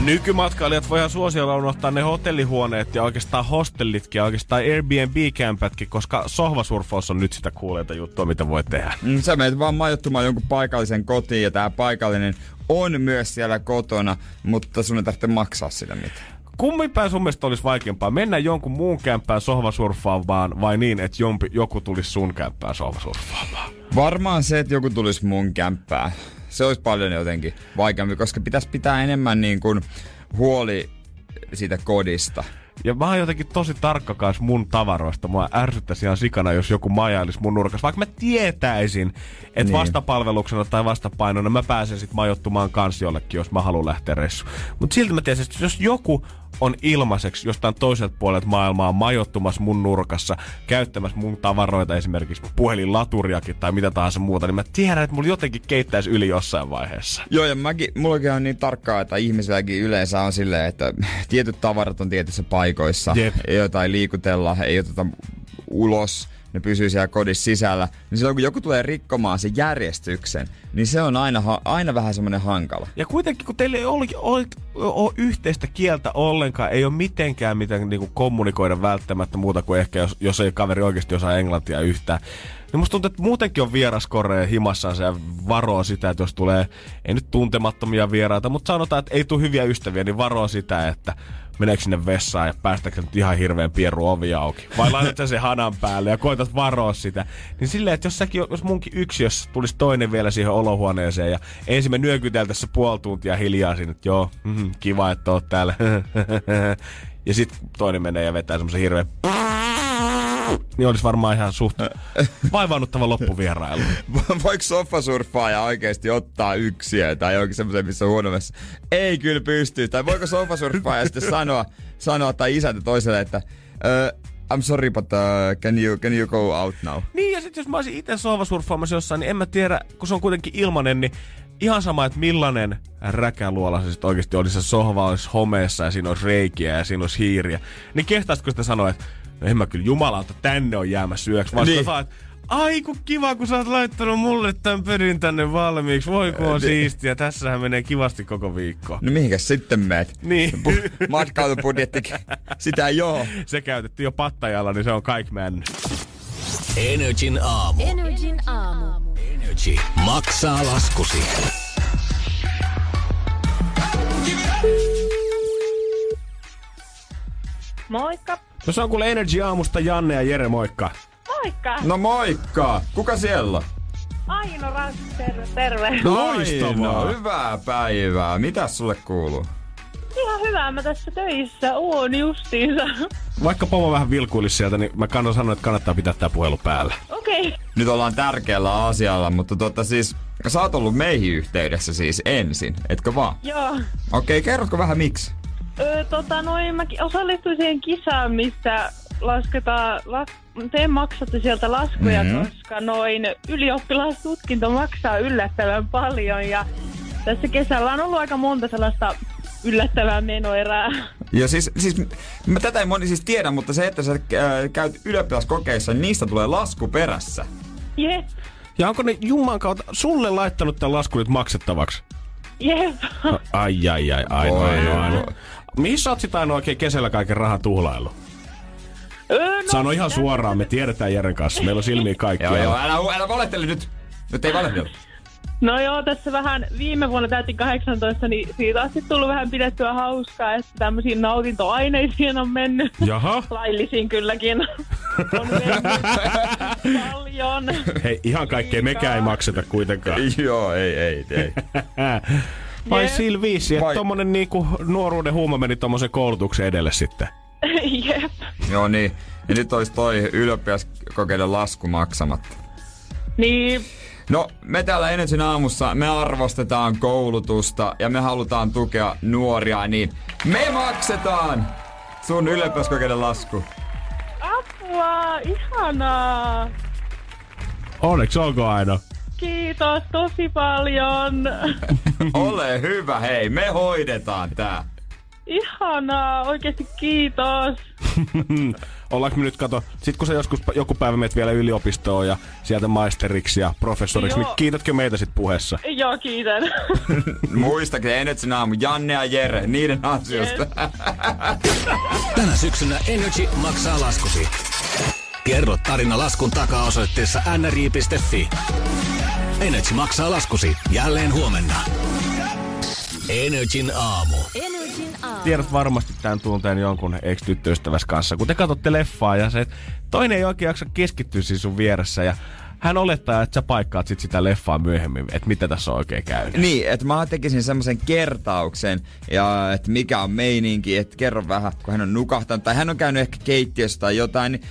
Nykymatkailijat voihan suosiolla unohtaa ne hotellihuoneet ja oikeastaan hostellitkin ja oikeastaan Airbnb-kämpätkin, koska sohvasurfaus on nyt sitä kuuleita juttua, mitä voi tehdä. Sä menet vaan majoittumaan jonkun paikallisen kotiin ja tää paikallinen on myös siellä kotona, mutta sun ei tarvitse maksaa sitä mitään. Kumminpäin sun mielestä olisi vaikeampaa mennä jonkun muun kämppään sohvasurffaamaan vai niin, että joku tulisi sun kämppään sohvasurffaamaan? Varmaan se, että joku tulisi mun kämppään. Se olisi paljon jotenkin vaikeampi, koska pitäisi pitää enemmän niin kuin huoli siitä kodista. Ja mä oon jotenkin tosi tarkka kanssa mun tavaroista. Mua ärsyttäisi ihan sikana, jos joku majailisi mun nurkassa. Vaikka mä tietäisin, että vastapalveluksena tai vastapainona mä pääsen sit majoittumaan kans jollekin, jos mä haluan lähteä reissuun. Mutta silti mä tiedän, että jos joku on ilmaiseksi jostain toiselta puolelta maailmaa majoittumassa mun nurkassa, käyttämässä mun tavaroita, esimerkiksi puhelinlaturiakin tai mitä tahansa muuta, niin mä tiedän, että mulla jotenkin keittäisi yli jossain vaiheessa. Joo, ja mullakin on niin tarkkaa, että ihmisilläkin yleensä on silleen, että tietyt tavarat on tietyissä paikoissa, ei jotain liikutella, ei oteta ulos, ne pysyy siellä kodissa sisällä, niin silloin kun joku tulee rikkomaan sen järjestyksen, niin se on aina vähän semmoinen hankala. Ja kuitenkin, kun teillä ei ole yhteistä kieltä ollenkaan, ei ole mitään niin kuin kommunikoida välttämättä muuta kuin ehkä, jos ei kaveri oikeasti osaa englantia yhtään. Niin musta tuntuu, että muutenkin on vieraskorea himassaan ja varoo sitä, että jos tulee, ei nyt tuntemattomia vieraita, mutta sanotaan, että ei tule hyviä ystäviä, niin varoo sitä, että meneekö sinne vessaan ja päästäkö nyt ihan hirveen pieru ovi auki? Vai laitat sä sen hanan päälle ja koetat varoa sitä? Niin silleen, että jos munkin yksiössä tulisi toinen vielä siihen olohuoneeseen ja ensin me nyökyteltäisiin se puoli tuntia hiljaa sinne, että joo, kiva, että oot täällä. Ja sit toinen menee ja vetää semmosen hirveen niin olisi varmaan ihan suht vaivaannuttava loppuvierailu. Voiko sofasurffaaja oikeasti ottaa yksiä tai jokin semmoisen, missä on huonomassa? Ei kyllä pysty. Tai voiko sofasurffaaja sitten sanoa tai isäntä toiselle, että I'm sorry, but can you go out now? Niin, ja sitten jos mä olisin itse sohvasurffaamassa jossain, niin en mä tiedä, kun se on kuitenkin ilmanen, niin ihan sama, että millainen räkäluola se sitten oikeasti olisi. Se sohva olisi homeessa ja siinä olisi reikiä ja siinä olisi hiiriä. Niin kehtaisitko sitä sanoa, että no en mä kyllä jumalauta tänne on jäämässä yöksi, vaan niin. Ai kun kiva, kun sä oot laittanut mulle tämän pödyn tänne valmiiksi. Voi kun on siistiä. Tässähän menee kivasti koko viikko. No mihinkäs sitten meet? Niin. Matkailubudjetti. Sitä joo. Se käytettiin jo Pattajalla, niin se on kaikki mennyt. NRJ:n aamu. NRJ:n aamu. NRJ maksaa laskusi. Moikka. No se on kuule NRJ aamusta Janne ja Jere, moikka. Moikka! No moikka! Kuka siellä? Aino Ranssi, terve. No loistavaa! Hyvää päivää! Mitäs sulle kuuluu? Ihan hyvää, mä tässä töissä oon justiinsa. Vaikka pomo vähän vilkuilisi sieltä, niin mä sanon, että kannattaa pitää tää puhelu päällä. Okei. Okay. Nyt ollaan tärkeällä asialla, mutta siis sä oot ollut meihin yhteydessä siis ensin, etkö vaan? Joo. Okei, kerrotko vähän miksi? Mä osallistuin siihen kisaan, missä lasketaan... Te maksatte sieltä laskuja, koska ylioppilastutkinto maksaa yllättävän paljon ja tässä kesällä on ollut aika monta sellaista yllättävää menoerää. Ja siis mä tätä ei moni siis tiedä, mutta se, että sä käyt ylioppilaskokeissa, niin niistä tulee lasku perässä. Jep. Ja onko ne Jumman kautta sulle laittanut tämän laskun nyt maksettavaksi? Jep. Ai. Missä oot sitä aina oikein kesällä kaiken rahan tuhlailu? Sano ihan suoraan, me tiedetään Jeren kanssa. Meillä on silmiä kaikkia. Joo, älä valehtele nyt. Nyt ei valehtele. No joo, tässä vähän viime vuonna täytin 18, niin siitä on sitten tullut vähän pidettyä hauskaa, että tämmöisiin nautintoaineisiin on mennyt. Jaha. Laillisiin kylläkin. On mennyt paljon. Hei, ihan kaikkea mekään ei makseta kuitenkaan. Joo, ei. Vai sillä viisi, että tommonen niinku nuoruuden huuma meni tommosen koulutuksen edelle sitten. Jep. Joo niin. Ja nyt olisi toi ylioppilaskokeiden lasku maksamatta. Niin. No, me täällä NRJ:n aamussa, me arvostetaan koulutusta ja me halutaan tukea nuoria, niin me maksetaan sun ylioppilaskokeiden lasku. Apua, ihanaa. Onneksi olkoon aina. Kiitos tosi paljon. Ole hyvä, hei, me hoidetaan tää. Ihanaa, oikeesti kiitos. Ollaanko me nyt sit kun sä joskus joku päivä meet vielä yliopistoon ja sieltä maisteriksi ja professoriksi, niin kiitätkö meitä sit puheessa? Joo, kiitän. Muistakin NRJ:n aamu, Janne ja Jere, niiden ansiosta. Yes. Tänä syksynä NRJ maksaa laskusi. Kerro tarina laskun takaa osoitteessa nrj.fi. NRJ maksaa laskusi jälleen huomenna. NRJ:n aamu. Tiedät varmasti tämän tunteen jonkun ex-tyttöystäväs kanssa, kun te katsotte leffaa ja se, toinen ei oikein jaksa keskittyä siinä sun vieressä ja hän olettaa, että sä paikkaat sit sitä leffaa myöhemmin, että mitä tässä on oikein käynyt. Niin, että mä tekisin semmoisen kertauksen, ja että mikä on meininki, että kerro vähän, kun hän on nukahtanut tai hän on käynyt ehkä keittiössä tai jotain, niin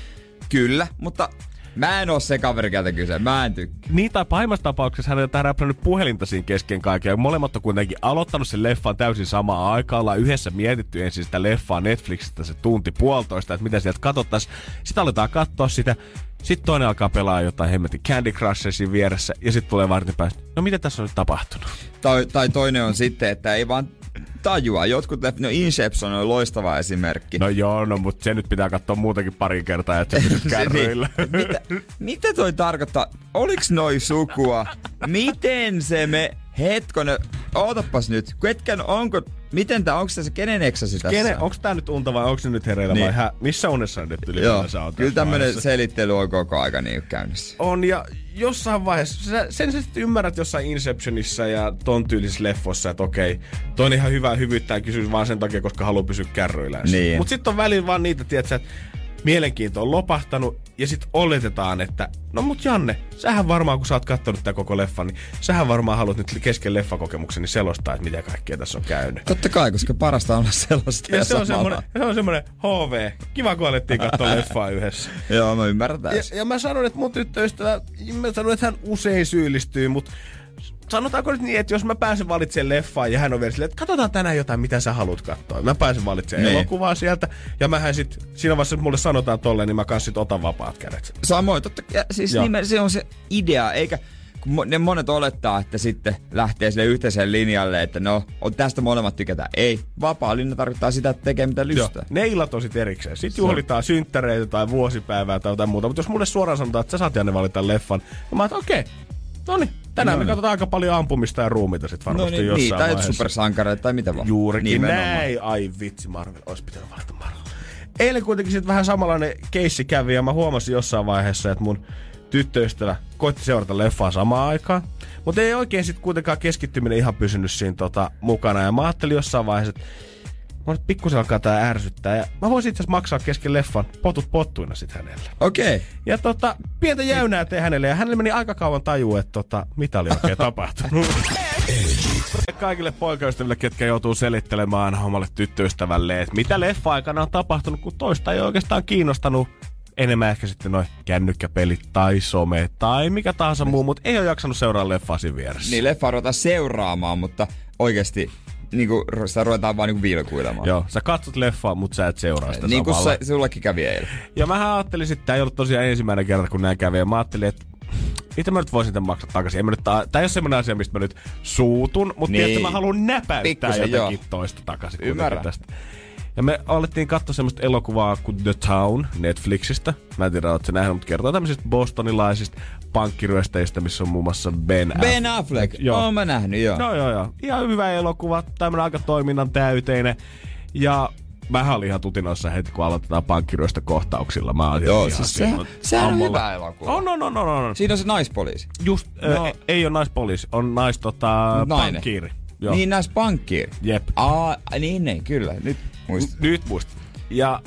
kyllä, mutta... Mä en oo se kaveri, keltä kyse. Mä en tykkää. Niin, tai pahimmassa tapauksessa hän on jotain räplänyt puhelinta siinä kesken kaikkea. Molemmat on kuitenkin aloittanut sen leffan täysin samaan aikaan. Ollaan yhdessä mietitty ensin sitä leffaa Netflixistä se tunti puolitoista, että mitä sieltä katsottaisiin. Sitten aletaan katsoa sitä. Sitten toinen alkaa pelaa jotain hemmetin Candy Crushia siinä vieressä. Ja sitten tulee vartin päästä. No mitä tässä on nyt tapahtunut? Tai toinen on sitten, että ei vaan... Tajua. Jotkut Inception on loistava esimerkki. No joo, mutta se nyt pitää katsoa muutenkin pari kertaa, että se pysyy kärryillä. Mitä toi tarkoittaa? Oliks noi sukua? Miten se me... Hetkonen, ootapas nyt. Miten tää, onks tässä, kenen eksäsi tässä? Onks tää nyt unta vai onks nyt hereillä niin. Vai missä unessa nyt ylipäänsä on? Kyllä tämmönen selittely on koko aika niin käynnissä. On ja jossain vaiheessa, sen sitten ymmärrät jossain Inceptionissa ja ton tyylisissä leffoissa, että okei, toi on ihan hyvää hyvyyttä ja kysyisi vaan sen takia, koska haluaa pysyä kärryillä. Niin. Mut sit on väliin vaan niitä, tietsä, että mielenkiinto on lopahtanut ja sit oletetaan, että no mut Janne, sähän varmaan kun sä oot kattonut tää koko leffan, niin sähän varmaan haluat nyt kesken leffakokemukseni selostaa, että mitä kaikkea tässä on käynyt. Totta kai, koska parasta on olla selostaja samalla. Se on semmonen HV. Kiva, kun alettiin katsoa leffaa yhdessä. Joo, mä ymmärrän täysin. Ja mä sanon, että mun tyttöystävä, mä sanon, että hän usein syyllistyy, mut sanotaanko nyt niin, että jos mä pääsen valitsemaan leffaan ja hän on vielä silleen, että katsotaan tänään jotain, mitä sä haluat katsoa. Mä pääsen valitsemaan elokuvaa sieltä ja mähän sit, siinä vaiheessa, että mulle sanotaan tolleen, niin mä kans sit otan vapaat kädet. Samoin, totta kai. Siis se on se idea, eikä kun ne monet olettaa, että sitten lähtee sille yhteiseen linjalle, että no, tästä molemmat tykätään. Ei, vapaa linja tarkoittaa sitä, että tekee mitä lystää. Ne illat on sit erikseen. Sit juhlitaan synttäreitä tai vuosipäivää tai jotain muuta, mutta jos mulle suoraan sanotaan, että sä saat Janne valita leffan, niin mä oon, okei. Noniin, tänään me katsotaan aika paljon ampumista ja ruumiita sit varmasti jossain vaiheessa. Niin, tai supersankareita tai mitä vaan. Juurikin nimenomaan. Näin. Ai vitsi, Marvel. Ois pitänyt valita Marvel. Eilen kuitenkin sit vähän samanlainen keissi kävi ja mä huomasin jossain vaiheessa, että mun tyttöystävä koitti seurata leffaa samaan aikaan. Mutta ei oikein sit kuitenkaan keskittyminen ihan pysynyt siinä mukana. Ja mä ajattelin jossain vaiheessa, että mä nyt pikkusen alkaa tää ärsyttää ja mä voisin itseasiassa maksaa kesken leffan potut pottuina sit hänelle. Okei. Okay. Ja pientä jäynää tein hänelle ja hänelle meni aika kauan tajua, että mitä oli oikein tapahtunut. Kaikille poikaystäville, ketkä joutuu selittelemään omalle tyttöystävälle, että mitä leffa-aikana on tapahtunut, kun toista ei oikeastaan kiinnostanut. Enemmän ehkä sitten noi kännykkäpelit tai some tai mikä tahansa muu, mutta ei ole jaksanut seuraa leffaa siinä vieressä. Niin, leffaa ruvetaan seuraamaan, mutta oikeesti niinku sitä ruvetaan vaan niinku viilekuilemaan. Joo, sä katsot leffaa, mut sä et seuraa sitä niin samalla. Niin kuin sullakin kävi eilen. Ja mähän ajattelin sitten, tää ei ollut tosiaan ensimmäinen kerta, kun nää kävi, ja mä ajattelin, että mitä mä nyt voisin tämän maksaa takaisin. Tää ei ole semmoinen asia, mistä mä nyt suutun, mutta tietysti mä haluan näpäyttää jotenkin toista takaisin. Ymmärrän. Ja me alettiin katsoa semmoista elokuvaa kuin The Town Netflixistä. Mä en tiedä, ootko sä nähnyt, mutta kertoo tämmöisistä bostonilaisista pankkiryöstäjistä, missä on muun muassa Ben Affleck. Joo. Mä nähnyt, joo. Joo. Ihan hyvä elokuva, tämmönen aika toiminnan täyteinen. Ja mä olin ihan tutinoissa heti, kun aloitetaan pankkiryöstökohtauksilla. Joo, siis sehän on hyvä elokuva. On. Siinä on se naispoliisi. Just, ei ole naispoliisi, on pankkiiri. Joo. Niin, naispankkiiri. Jep. Niin, kyllä. Nyt muistin. Ja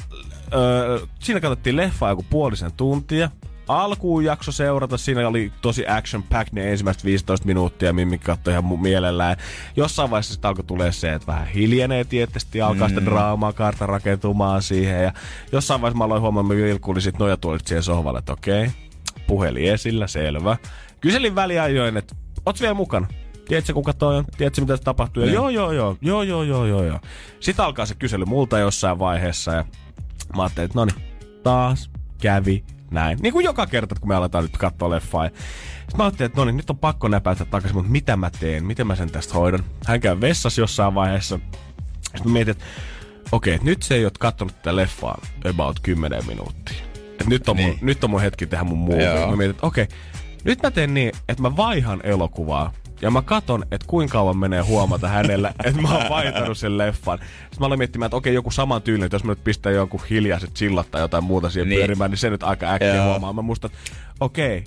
siinä katsottiin leffaa joku puolisen tuntia. Alkuun jakso seurata. Siinä oli tosi action-packed ne ensimmäiset 15 minuuttia. Mimmi katsoi ihan mielellään. Jossain vaiheessa sitten alkoi tulee se, että vähän hiljenee tietysti. Alkaa sitä draamaa kaarta rakentumaan siihen. Ja jossain vaiheessa mä aloin huomaamaan, että vilkkuilin sit nojatuolit siihen sohvalle. Että okei, puhelin esillä, selvä. Kyselin väliajoin, että oot vielä mukana? Tiedätkö, kuka toi on? Tiedätkö, mitä se tapahtuu? Joo. Sitten alkaa se kysely multa jossain vaiheessa ja mä ajattelin, että taas kävi näin. Niin kuin joka kerta, kun me aletaan nyt katsoa leffaa. Sitten mä ajattelin, että nyt on pakko näpäyttää takaisin, mutta mitä mä teen? Miten mä sen tästä hoidan? Hän käy vessassa jossain vaiheessa. Sitten mä mietin, että okei, nyt se ei ole katsonut tätä leffaa about 10 minuuttia. Et nyt on mun hetki tehdä mun muuta. Mä mietin, että okei, nyt mä teen niin, että mä vaihan elokuvaa. Ja mä katon, että kuinka kauan menee huomata hänellä, että mä oon vaihtanut sen leffan. Sitten mä aloin miettimään, että okei, joku saman tyylinen, että jos mä nyt pistän jonkun hiljaiset chillat tai jotain muuta siihen pyörimään, niin se nyt aika äkkiä huomaa. Mä muistan, että okei,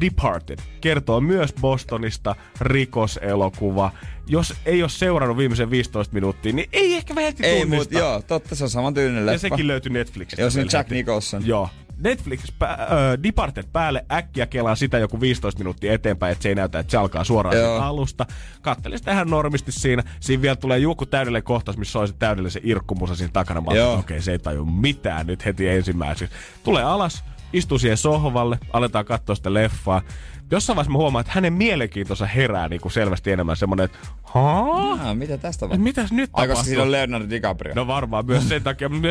Departed kertoo myös Bostonista, rikoselokuva. Jos ei ole seurannut viimeisen 15 minuuttia, niin ei ehkä vähän heti tunnista. Ei, mutta joo, totta, se on saman tyylinen leffa. Ja sekin löytyy Netflixistä. Jos nyt Jack Nicholson. Joo. Netflix Departed päälle äkkiä kelaa sitä joku 15 minuuttia eteenpäin, että se ei näytä, että se alkaa suoraan sen alusta. Katselin sitä ihan normisti siinä. Siinä vielä tulee joku täydellinen kohtaus, missä on se täydellinen irkkumusa siinä takana. Mä ajattelin, okei, se ei taju mitään nyt heti ensimmäiseksi. Tulee alas, istuu siihen sohvalle, aletaan katsoa sitä leffaa. Jossain vaiheessa mä huomaan, että hänen mielenkiintonsa herää niin kuin selvästi enemmän semmoinen, että mitä tästä vaan? Mitäs nyt tapahtuu? Aikaisesti siinä on Leonardo DiCaprio. No varmaan myös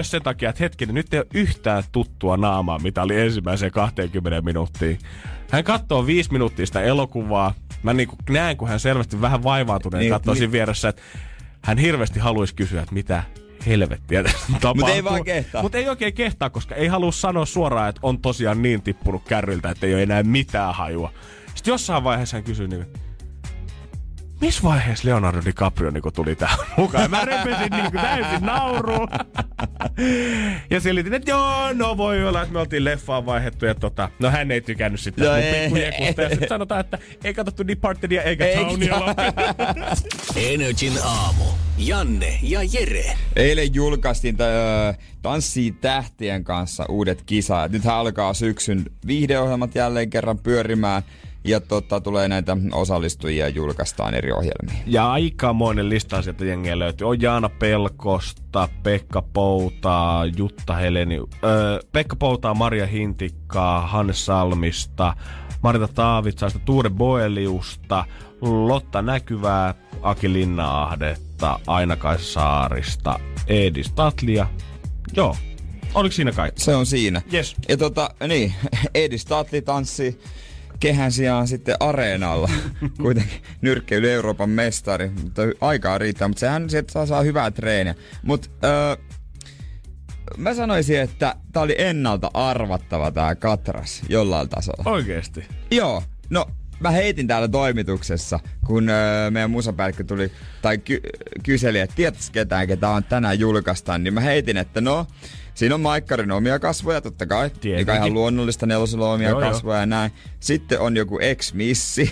sen takia, että hetkinen, nyt ei ole yhtään tuttua naamaa, mitä oli ensimmäiseen 20 minuuttiin. Hän katsoo 5 minuuttia sitä elokuvaa. Mä niin kuin näen, kun hän selvästi vähän vaivaantuneen katsoo siinä vieressä, että hän hirveästi haluaisi kysyä, että mitä helvettiä tapahtuu. Mutta ei vaan kehtaa. Mutta ei oikein kehtaa, koska ei halua sanoa suoraan, että on tosiaan niin tippunut kärryltä, että ei ole enää mitään hajua. Sitten jossain vaiheessa hän kysyy, Missä vaiheessa Leonardo DiCaprio niinku tuli tähän mukaan? Mä repesin niinku täysin nauruun. Ja selitin, että joo, no voi olla, että me oltiin leffaan vaihdettu ja no hän ei tykännyt sitä mun pikkujekusta. Ja sit sanotaan, että ei katsottu Departedia eikä Townia lopettaa. NRJ:n aamu. Janne ja Jere. Eilen julkaistiin Tanssii tähtien kanssa uudet kisat. Nythän alkaa syksyn viihdeohjelmat jälleen kerran pyörimään. Ja tulee näitä osallistujia julkaistaan eri ohjelmiin. Ja aikamoinen lista sieltä jengiä löytyy. On Jaana Pelkosta, Pekka Poutaa, Jutta Heleni. Pekka Poutaa, Maria Hintikkaa, Hannes Salmista, Marita Taavitsaista, Tuure Boeliusta, Lotta Näkyvää, Aki Linna-Ahdetta, Ainakais Saarista, Eedi Statlia. Joo. Oliko siinä kaikki? Se on siinä. Yes. Ja niin, Eedi Statli tanssii kehän sijaan sitten areenalla. Kuitenkin nyrkkeily Euroopan mestari. Mutta aikaa riittää, mutta sehän sieltä saa hyvää treeniä. Mut mä sanoisin, että tää oli ennalta arvattava tää katras jollain tasolla. Oikeesti? Joo. No, mä heitin täällä toimituksessa, kun meidän musapäällikkö tuli tai kyseli, että tietäis ketään, ketä on tänään julkaistaan, niin mä heitin, että no, siinä on Maikkarin omia kasvoja, totta kai. Tietenkin. Mikä ihan luonnollista, Nelosella omia kasvoja jo. Ja näin. Sitten on joku ex-missi.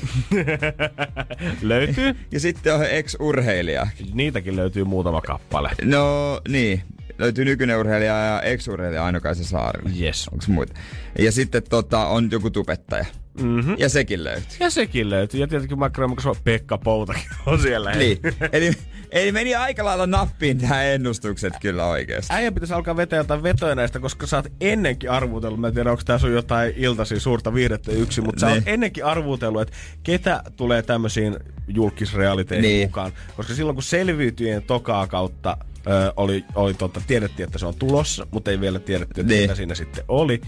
Löytyy. Ja sitten on ex-urheilija. Niitäkin löytyy muutama kappale. No niin. Löytyy nykyinen urheilija ja ex-urheilija Ainokaisen Saarinen. Yes. Onks muita? Ja sitten on joku tubettaja. Mm-hmm. Ja sekin löytyy. Ja tietenkin Maikkarin omia kasvoja Pekka Poutakin on siellä. Niin. Eli meni aika lailla nappiin nämä ennustukset kyllä oikeesti. Äijä pitäisi alkaa vetää jotain vetoja näistä, koska sä oot ennenkin arvuutellut. Mä en tiedä, onko tää sun jotain iltasi suurta viihdettä yksin, mutta sä oot ennenkin arvuutellut, että ketä tulee tämmöisiin julkisrealiteihin mukaan. Koska silloin kun selviytyjen tokaa kautta tiedettiin, että se on tulossa, mutta ei vielä tiedetty, että mitä siinä sitten oli.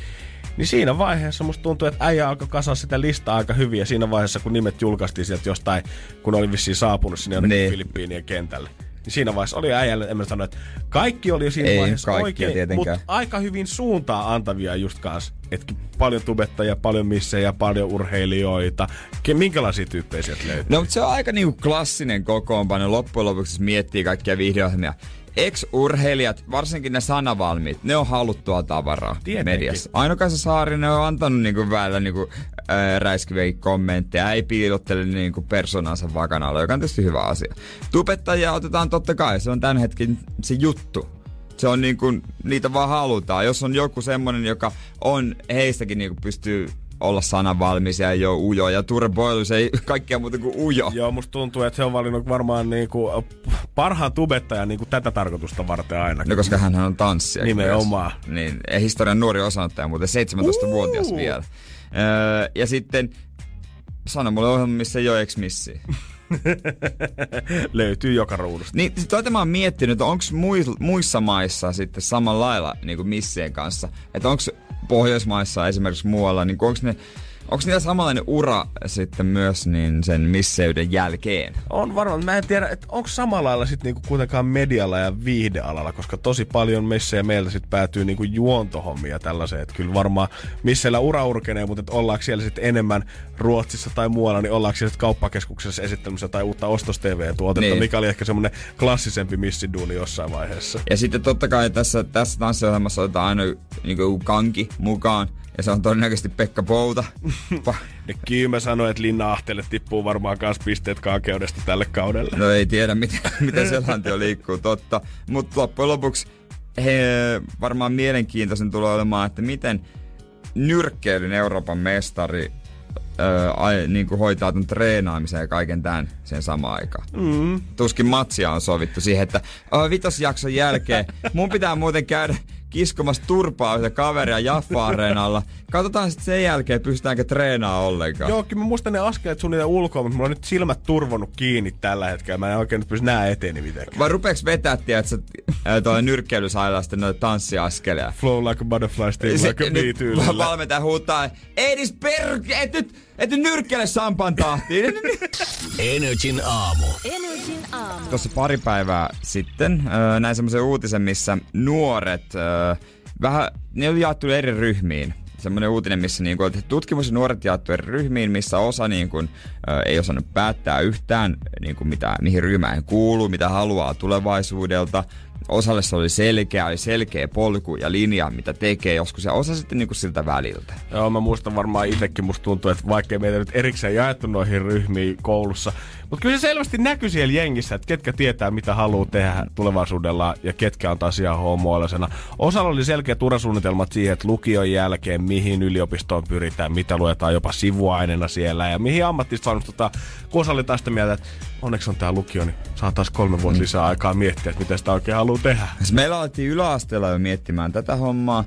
Niin siinä vaiheessa musta tuntuu, että äijä alkoi kasaa sitä listaa aika hyvin. Ja siinä vaiheessa, kun nimet julkaistiin sieltä jostain, kun oli vissiin saapunut sinne jonnekin Filippiinien kentälle. Niin siinä vaiheessa oli äijälle, en mä sano, että kaikki oli jo siinä vaiheessa oikein. Mutta aika hyvin suuntaa antavia just kanssa. Että paljon tubettajia, paljon missejä, paljon urheilijoita. Minkälaisia tyyppejä sieltä löytyy? No, mutta se on aika niinku klassinen kokoonpano. Loppujen lopuksi miettii kaikkia videohjelmia. Ex-urheilijat, varsinkin ne sanavalmiit, ne on haluttua tavaraa mediassa. Ainokaisen Saarinen on antanut niinku välillä niinku räiskyviä kommentteja, ei piilottele niinku persoonansa vakanalla, joka on tietysti hyvä asia. Tubettajia otetaan totta kai, se on tämän hetken se juttu. Se on niinku, niitä vaan halutaan. Jos on joku semmonen, joka on heistäkin niinku pystyy olla sananvalmisia, ei ole ujo. Ja Ture Boilus ei kaikkea muuta kuin ujo. Joo, musta tuntuu, että se on valinnut varmaan niinku parhaan tubettajan niinku tätä tarkoitusta varten ainakin. No, koska hänhän on tanssija. Nimenomaan. Niin, historian nuori osanottaja, muuten 17-vuotias vielä. Ja sitten sano mulle ohjelma, missä ei ole ex-missiä. Löytyy joka ruudusta. Niin, mä oon miettinyt, onko muissa maissa sitten samalla lailla niinku missien kanssa, että onko Pohjoismaissa esimerkiksi muualla, niin onko niillä samanlainen ura sitten myös niin sen misseyden jälkeen? On varmaan. Mä en tiedä, että onko samalla lailla sitten niinku kuitenkaan medialla ja viihdealalla, koska tosi paljon missejä meiltä sitten päätyy niinku juontohommia tällaiseen. Että kyllä varmaan misseillä ura urkenee, mutta että ollaanko siellä sitten enemmän Ruotsissa tai muualla, niin ollaanko siellä sitten kauppakeskuksessa esittelyssä tai uutta ostos-TV-tuotetta, mikä oli ehkä semmoinen klassisempi missiduuni jossain vaiheessa. Ja sitten totta kai tässä tanssiohjelmassa otetaan aina niinku kanki mukaan. Ja se on todennäköisesti Pekka Pouta. Kyllä mä sanoin, että Linna-Ahtelle tippuu varmaan kans pisteet kaakeudesta tälle kaudelle. No ei tiedä, miten selantio liikkuu, totta. Mutta loppujen lopuksi varmaan mielenkiintoisen tulee olemaan, että miten nyrkkeilyn Euroopan mestari niinku hoitaa ton treenaamisen ja kaiken tämän sen samaan aikaan. Mm. Tuskin matsia on sovittu siihen, että vitosjakson jälkeen mun pitää muuten käydä kiskomassa turpaa yhtä kaveria Jaffa-areenalla. Katsotaan sitten sen jälkeen, pystytäänkö treenaamaan ollenkaan. Joo, kyllä mä muistan ne askeleet suunnilleen ulkoa, mutta mulla on nyt silmät turvonnut kiinni tällä hetkellä. Mä en oikein nyt pysty näe eteeni mitenkään. Vai rupeeks vetää, tiedätkö, tuolla nyrkkeilysailaa sitten noita tanssiaskeleja? Flow like a butterfly, stay like a bee tyylillä. Nyt valmentaja huutaa, Edis perke, et nyt nyrkkeile Sampan tahtiin. NRJ:n aamu. Tuossa pari päivää sitten näin semmoisen uutisen, missä nuoret, ne oli jaettu eri ryhmiin. semmoinen uutinen, missä niin kuin, tutkimus ja nuoret jaettu eri ryhmiin, missä osa niin kuin, ei osannut päättää yhtään, niin kuin mitä, mihin ryhmään kuuluu, mitä haluaa tulevaisuudelta. Osalle se oli selkeä polku ja linja, mitä tekee joskus, ja osa sitten niin kuin siltä väliltä. Joo, mä muistan varmaan itsekin, musta tuntuu, että vaikkei meitä nyt erikseen jaettu noihin ryhmiin koulussa, mutta kyllä se selvästi näkyy siellä jengissä, että ketkä tietää, mitä haluaa tehdä tulevaisuudella ja ketkä on taas ihan homoilasena. Osalla oli selkeät urasuunnitelmat siihen, että lukion jälkeen mihin yliopistoon pyritään, mitä luetaan jopa sivuaineena siellä ja mihin ammattista valmistutaan, kun osa oli taas sitä mieltä, että onneksi on tää lukio, niin saa taas 3 vuotta lisää aikaa miettiä, että miten sitä oikein haluaa tehdä. Meillä alettiin yläasteella jo miettimään tätä hommaa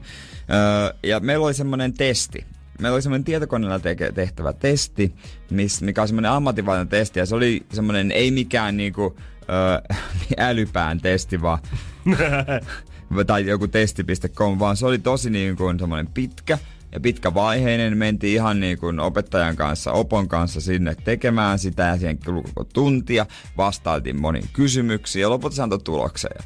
ja meillä oli semmoinen testi. Meillä oli semmoinen tietokoneella tehtävä testi, mikä on semmoinen ammatinvalinnan testi ja se oli semmoinen ei mikään niinku älypään testi vaan tai joku testi.com, vaan se oli tosi niinku semmoinen pitkä ja pitkävaiheinen. Mentiin ihan niinku opettajan kanssa, opon kanssa sinne tekemään sitä ja siihen kului koko tuntia. Vastailtiin moniin kysymyksiin ja lopulta se antoi tulokseen.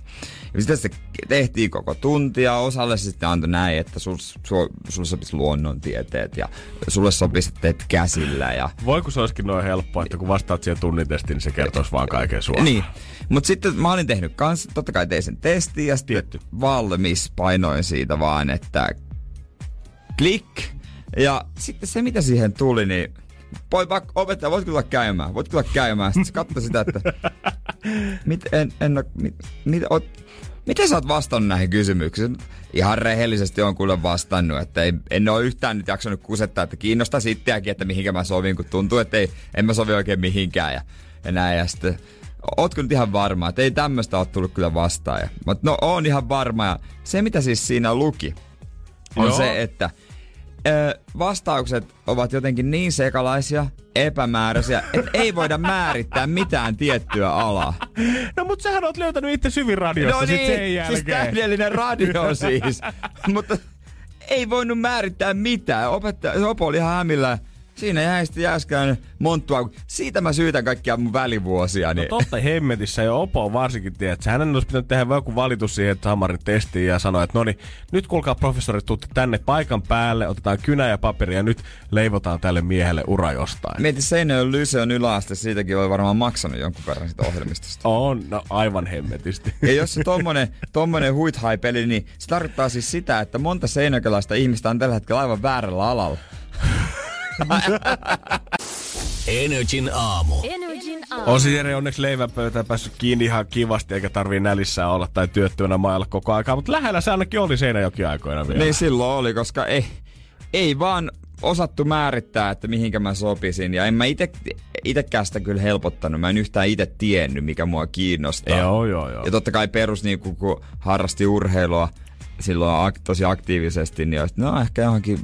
Ja sitten se tehtiin koko tuntia. Osalle sitten antoi näin, että sulle sopisi luonnontieteet ja sulle sopisi, että teet käsillä. Ja... Voiko se olisikin noin helppoa, että kun vastaat siihen tunnin testiin, niin se kertoisi vaan kaiken suoraan. Niin. Mutta sitten mä olin tehnyt kanssa, totta kai tein sen testin ja sitten valmis painoin siitä vaan, että klik. Ja sitten se, mitä siihen tuli, niin opettaja, voitko tulla käymään? Sitten se katsoi sitä, että miten sä oot vastannut näihin kysymyksiin? Ihan rehellisesti on kuule vastannut, että en ole yhtään nyt jaksanut kusettaa, että kiinnostaisi itseäkin, että mihinkä mä sovin, kun tuntuu, että en mä sovi oikein mihinkään ja näin. Ja sitten, ootko nyt ihan varma, että ei tämmöstä ole tullut kyllä vastaan. Ja, mutta no, oon ihan varma. Ja se, mitä siis siinä luki, on se, että vastaukset ovat jotenkin niin sekalaisia, epämääräisiä, että ei voida määrittää mitään tiettyä alaa. No mut sähän oot löytänyt itse syvin radiosta no niin, sit sen jälkeen. Siis tähdellinen radio siis. Mutta ei voinut määrittää mitään. Opo oli ihan hämillä. Siinä jäi sitten jääskään monttua. Siitä mä syytän kaikkia mun välivuosia. Niin. No totta hemmetissä ja Opo varsinkin tiedät, että hänen olisi pitänyt tehdä joku valitus siihen, että Hamarin testiin ja sanoa, että no niin, nyt kuulkaa professorit, tuutte tänne paikan päälle, otetaan kynä ja paperia ja nyt leivotaan tälle miehelle ura jostain. Mieti, Seinäjoen Lyse on yläaste, siitäkin oli varmaan maksanut jonkun verran sitä ohjelmistosta. On, no aivan hemmetisti. Ja jos on tommonen huithai-peli, niin se tarkoittaa siis sitä, että monta seinäjokelaista ihmistä on tällä hetkellä aivan väärällä alalla. NRJ:n aamu. On siis Jere onneksi leivänpöytään päässyt kiinni ihan kivasti, eikä tarvii nälissä olla tai työttömänä mailla koko aikaa, mutta lähellä se ainakin oli Seinäjokin aikoina vielä. Niin silloin oli, koska ei vaan osattu määrittää, että mihinkä mä sopisin. Ja en mä itekään sitä kyllä helpottanut. Mä en yhtään ite tiennyt, mikä mua kiinnostaa. Joo. Ja totta kai perus, niin kun harrasti urheilua silloin tosi aktiivisesti, niin olisi, no ehkä johonkin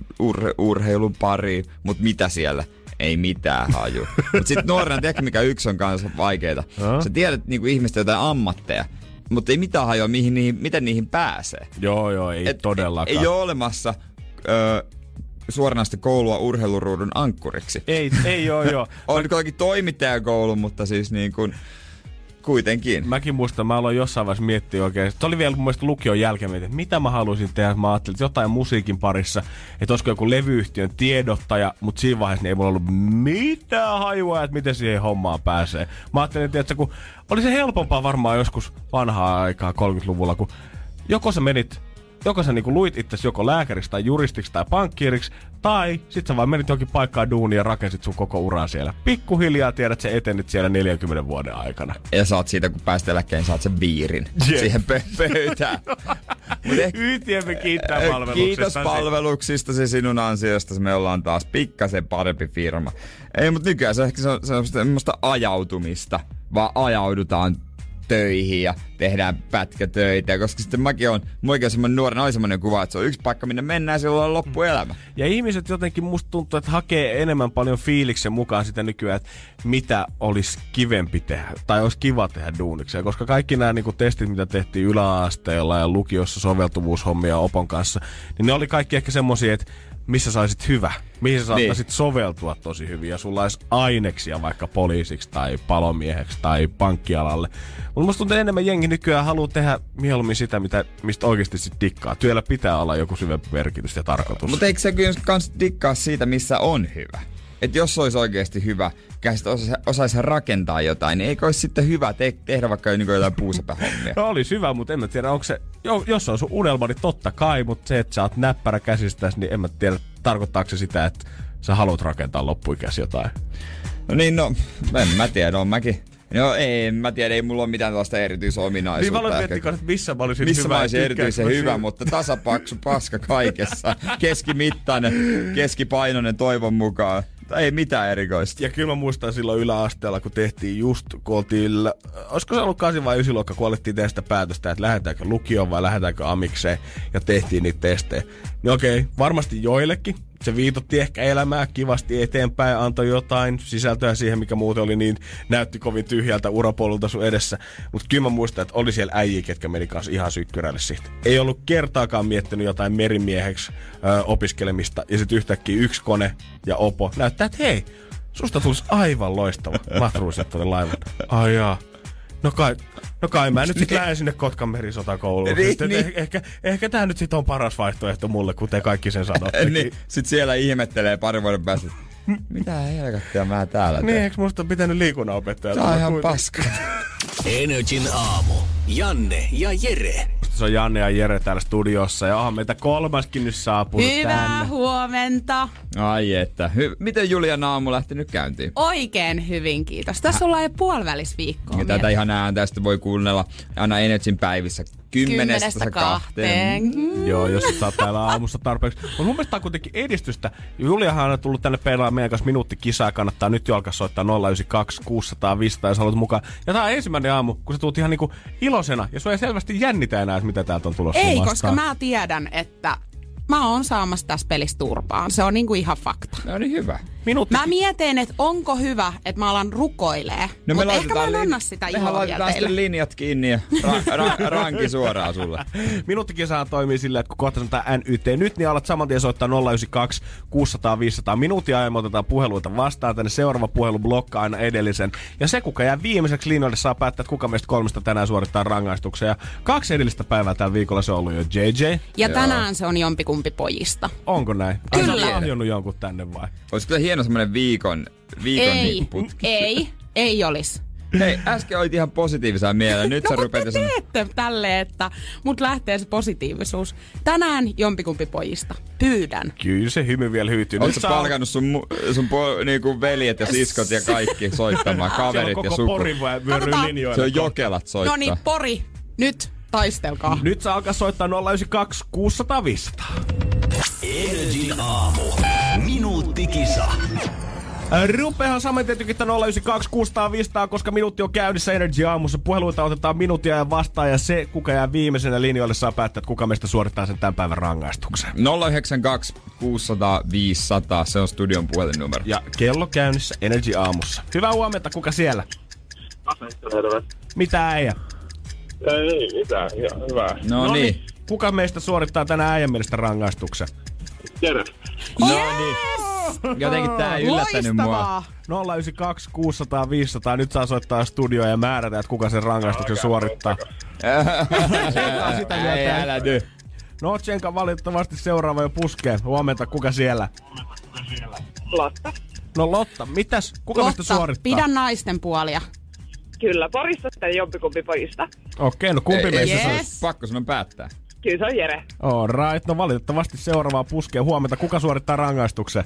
urheilun pariin, mutta mitä siellä? Ei mitään haju. Mutta sitten nuorena tiedätkö, mikä yksi on kanssa vaikeeta. Sä tiedät niinku ihmistä jotain ammatteja, mutta ei mitään hajua, miten niihin pääsee. Joo, ei et, todellakaan. Ei ole olemassa... suoranaista koulua urheiluruudun ankkuriksi. Ei joo. On kuitenkin toimittajakoulu, mutta siis niin kuin kuitenkin. Mäkin muistan, mä aloin jossain vaiheessa miettiä oikein. Se oli vielä mun mielestä lukion jälkeen, että mitä mä haluaisin tehdä. Mä ajattelin, että jotain musiikin parissa, että olisiko joku levyyhtiön tiedottaja, mutta siinä vaiheessa ei mulla ollut mitään hajua, että miten siihen hommaan pääsee. Mä ajattelin, että kun oli se helpompaa varmaan joskus vanhaa aikaa 30-luvulla, kun joko sä niinku luit itsesi joko lääkäriksi tai juristiksi tai pankkiiriksi, tai sit sä vaan menit johonkin paikkaan duuniin ja rakensit sun koko uran siellä. Pikkuhiljaa tiedät, sä etenit siellä 40 vuoden aikana. Ja saat siitä, kun päästä eläkkeen, saat sen viirin siihen pöytään. Yhtiömme kiittää palveluksesta. Kiitos palveluksista, se sinun ansiosta. Me ollaan taas pikkasen parempi firma. Ei, mutta nykyään se on ehkä semmoista ajautumista, vaan ajaudutaan töihin ja tehdään pätkätöitä, koska sitten mäkin on, muikin on semmoinen nuorena, oli semmoinen kuva, että se on yksi paikka, minne mennään, silloin on loppuelämä. Ja ihmiset jotenkin musta tuntuu, että hakee enemmän paljon fiiliksen mukaan sitä nykyään, että mitä olisi kivempi tehdä, tai olisi kiva tehdä duunikseen, koska kaikki nämä niin kuin testit, mitä tehtiin yläasteella ja lukiossa soveltuvuushommia opon kanssa, niin ne oli kaikki ehkä semmoisia, että missä saisit hyvä, missä saattaisit soveltua tosi hyvin ja sulla olisi aineksia vaikka poliisiksi tai palomieheksi tai pankkialalle. Mutta musta tuntuu enemmän jengi nykyään haluaa tehdä mieluummin sitä, mistä oikeasti sit dikkaa. Työllä pitää olla joku syvempi merkitys ja tarkoitus. Mutta eikö se kyllä kans dikkaa siitä, missä on hyvä? Että jos olisi oikeasti hyvä, käsit osaisi rakentaa jotain, niin eikö olisi sitten hyvä tehdä vaikka jotain puusepähommia? No olisi hyvä, mutta en mä tiedä, onko se, jos on sun unelma, niin totta kai, mutta se, että sä oot näppärä käsistäsi, niin en mä tiedä, tarkoittaako se sitä, että sä haluat rakentaa loppuikäsi jotain? No niin, no, en mä tiedä, on mäkin. No ei, mä tiedän, ei mulla ole mitään tällaista erityisominaisuutta. Niin mä olen miettinyt, että missä mä olisin missä hyvä. Missä mä olisin erityisen hyvä, mutta tasapaksu paska kaikessa. Keskimittainen, keskipainoinen toivon mukaan. Ei mitään erikoista. Ja kyllä mä muistan silloin yläasteella, kun tehtiin just, kun oltiin, olisiko se ollut 8 vai 9 luokka, kun alettiin tehdä sitä päätöstä, että lähdetäänkö lukioon vai lähdetäänkö amikseen, ja tehtiin niitä testejä. Niin okei, varmasti joillekin. Se viitotti ehkä elämää kivasti eteenpäin, antoi jotain sisältöä siihen, mikä muuten oli niin, näytti kovin tyhjältä urapolulta sun edessä. Mutta kyllä mä muistan, että oli siellä äijiä, ketkä meni kanssa ihan sykkyrälle siitä. Ei ollut kertaakaan miettinyt jotain merimieheksi opiskelemista, ja sit yhtäkkiä yksi kone ja opo näyttää, että hei, susta tulisi aivan loistava matruusit tuonne laivan. Ai jaa. No kai mä nyt sit lähden sinne Kotkan merisotakouluun. Niin. Ehkä tää nyt sit on paras vaihtoehto mulle, kuten kaikki sen sanotte. Niin. Sit siellä ihmettelee pari vuoden päästä. Mitä helkattia mä täällä teen? Niin, eiks musta pitänyt liikunnanopettajana? Tää on ihan paska. NRJ:n aamu. Janne ja Jere. Se on Janne ja Jere täällä studiossa ja onhan meitä kolmaskin nyt saapunut tänne. Hyvää huomenta. Ai että. Miten Julian aamu lähti nyt käyntiin? Oikein hyvin, kiitos. Tässä ollaan jo puolivälis viikkoa. Ja tätä ihan ääntä sitten voi kuunnella aina NRJ:n päivissä 10-2. Joo, jos saa täällä aamussa tarpeeksi. Mutta mun mielestä tää on kuitenkin edistystä. Juliahan on tullut tänne peilaamaan meidän kanssa minuuttikisaa. Kannattaa nyt jo alkaa soittaa 092 600 500, jos haluat mukaan. Ja tää on ensimmäinen aamu, kun sä tulet ihan niinku iloisena. Ja sua ei selvästi jännitä enää, mitä täältä on tulossa. Ei, koska mä tiedän, että mä oon saamassa tässä pelissä turpaan. Se on niinku ihan fakta. No niin, hyvä. Mä mietin, että onko hyvä, että mä alan rukoilee. No mutta ehkä mä en anna sitä ihoa teille. Me laitetaan sitten linjat kiinni ja ranki suoraan sulle. Minuuttikisaan toimii silleen, että kun kohta sanotaan NYT nyt, niin alat samantien soittaa 092 600 500 minuuttia ja me otetaan puheluita vastaan. Tänne seuraava puhelu blokkaa aina edellisen. Ja se, kuka jää viimeiseksi linjoille, saa päättää, että kuka meistä kolmesta tänään suorittaa rangaistuksen. Ja 2 edellistä päivää tällä viikolla se on ollut jo JJ. Ja tänään se on jompikumpi pojista. Onko näin? Kyllä. Sä ohjannut jonkun tänne vai? Hieno semmoinen viikon ei, putki. Ei olis. Hei, äsken olit ihan positiivisella mielellä. Nyt no, mutta te teette tälleen, että mut lähtee se positiivisuus. Tänään jompikumpi pojista. Pyydän. Kyllä se hymy vielä hyytyy. Oletko palkannut sun veljet ja siskot ja kaikki soittamaan? Kaverit ja suku. Se on Jokelat soittaa. No niin, Pori. Nyt taistelkaa. Nyt saa alkaa soittaa 092 600 500. NRJ:n aamu. Minuuttikisa. Rupeahan saman tietykittää 092 600 500, koska minuutti on käynnissä NRJ:n aamussa. Puheluita otetaan minuuttia ja vastaan ja se, kuka jää viimeisenä linjoille, saa päättää, että kuka meistä suorittaa sen tämän päivän rangaistuksen. 092 600 500, se on studion puhelinnumero. Ja kello käynnissä NRJ:n aamussa. Hyvää huomenta, kuka siellä? Mitä äijä? Ei mitään, hyvää. No niin. Kuka meistä suorittaa tänään äijän mielestä rangaistuksen? Jere. No niin. Jotenkin tää ei yllättänyt mua. 092 600 500. Nyt saa soittaa studioon ja määrätä, että kuka sen rangaistuksen suorittaa. Ei, älä nyt. No, Tsenka valitettavasti seuraava jo puskee. Huomenta, kuka siellä? Lotta. No Lotta, mitäs? Kuka meistä suorittaa? Pidä naisten puolia. Kyllä, Porista sitten jompikumpi pojista. Okei, no kumpi meistä yes. Pakko sinun päättää. Kyllä se on Jere. All right. No valitettavasti seuraavaa puskea. Huomenta, kuka suorittaa rangaistuksen?